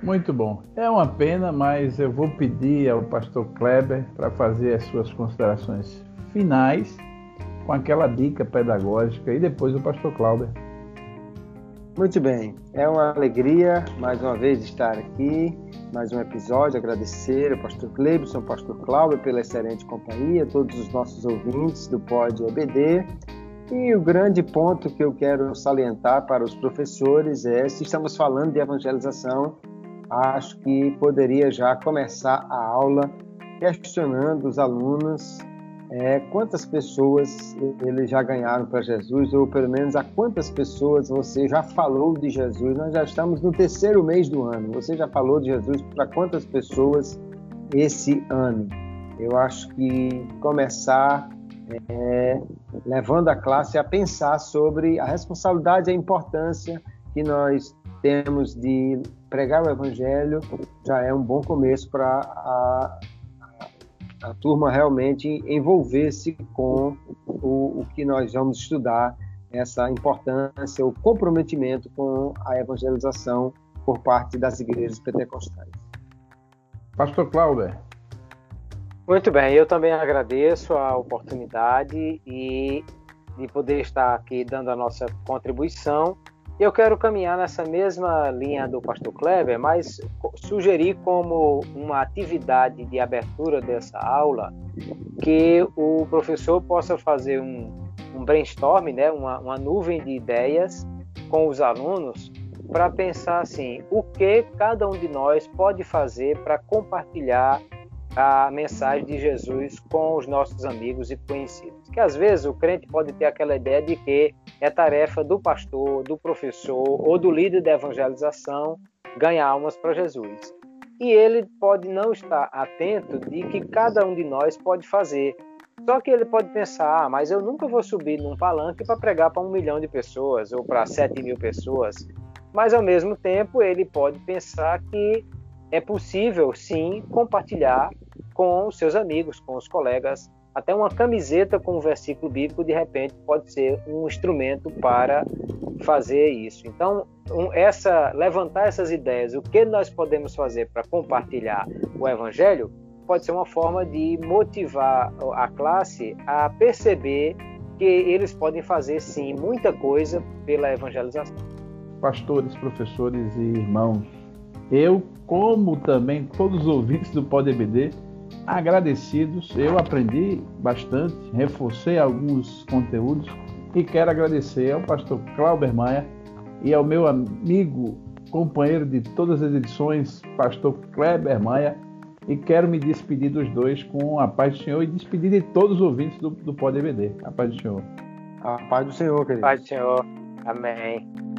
Muito bom. É uma pena, mas eu vou pedir ao pastor Kleber para fazer as suas considerações finais, com aquela dica pedagógica, e depois o pastor Klauber. Muito bem, é uma alegria mais uma vez estar aqui, mais um episódio, agradecer ao pastor Gleybson, ao pastor Klauber pela excelente companhia, a todos os nossos ouvintes do PodBD. E o grande ponto que eu quero salientar para os professores é, se estamos falando de evangelização, acho que poderia já começar a aula questionando os alunos quantas pessoas eles já ganharam para Jesus, ou pelo menos a quantas pessoas você já falou de Jesus. Nós já estamos no 3º mês do ano, você já falou de Jesus para quantas pessoas esse ano? Eu acho que começar levando a classe a pensar sobre a responsabilidade e a importância que nós temos de pregar o Evangelho, já é um bom começo para a turma realmente envolver-se com o que nós vamos estudar, essa importância, o comprometimento com a evangelização por parte das igrejas pentecostais. Pastor Klauber. Muito bem, eu também agradeço a oportunidade e de poder estar aqui dando a nossa contribuição. Eu quero caminhar nessa mesma linha do pastor Kleber, mas sugerir como uma atividade de abertura dessa aula que o professor possa fazer um brainstorm, né? uma nuvem de ideias com os alunos para pensar assim, o que cada um de nós pode fazer para compartilhar a mensagem de Jesus com os nossos amigos e conhecidos. Que às vezes o crente pode ter aquela ideia de que é tarefa do pastor, do professor ou do líder da evangelização ganhar almas para Jesus. E ele pode não estar atento de que cada um de nós pode fazer. Só que ele pode pensar, mas eu nunca vou subir num palanque para pregar para 1 milhão de pessoas ou para 7 mil pessoas. Mas, ao mesmo tempo, ele pode pensar que é possível, sim, compartilhar com os seus amigos, com os colegas. Até uma camiseta com um versículo bíblico, de repente, pode ser um instrumento para fazer isso. Então, levantar essas ideias, o que nós podemos fazer para compartilhar o Evangelho, pode ser uma forma de motivar a classe a perceber que eles podem fazer, sim, muita coisa pela evangelização. Pastores, professores e irmãos, eu, como também todos os ouvintes do PodBD, agradecidos, eu aprendi bastante, reforcei alguns conteúdos e quero agradecer ao pastor Klauber Maia e ao meu amigo, companheiro de todas as edições, pastor Kleber Maia, e quero me despedir dos dois com a paz do Senhor e despedir de todos os ouvintes do PodBD. A paz do Senhor. A paz do Senhor, querido. A paz do Senhor. Amém.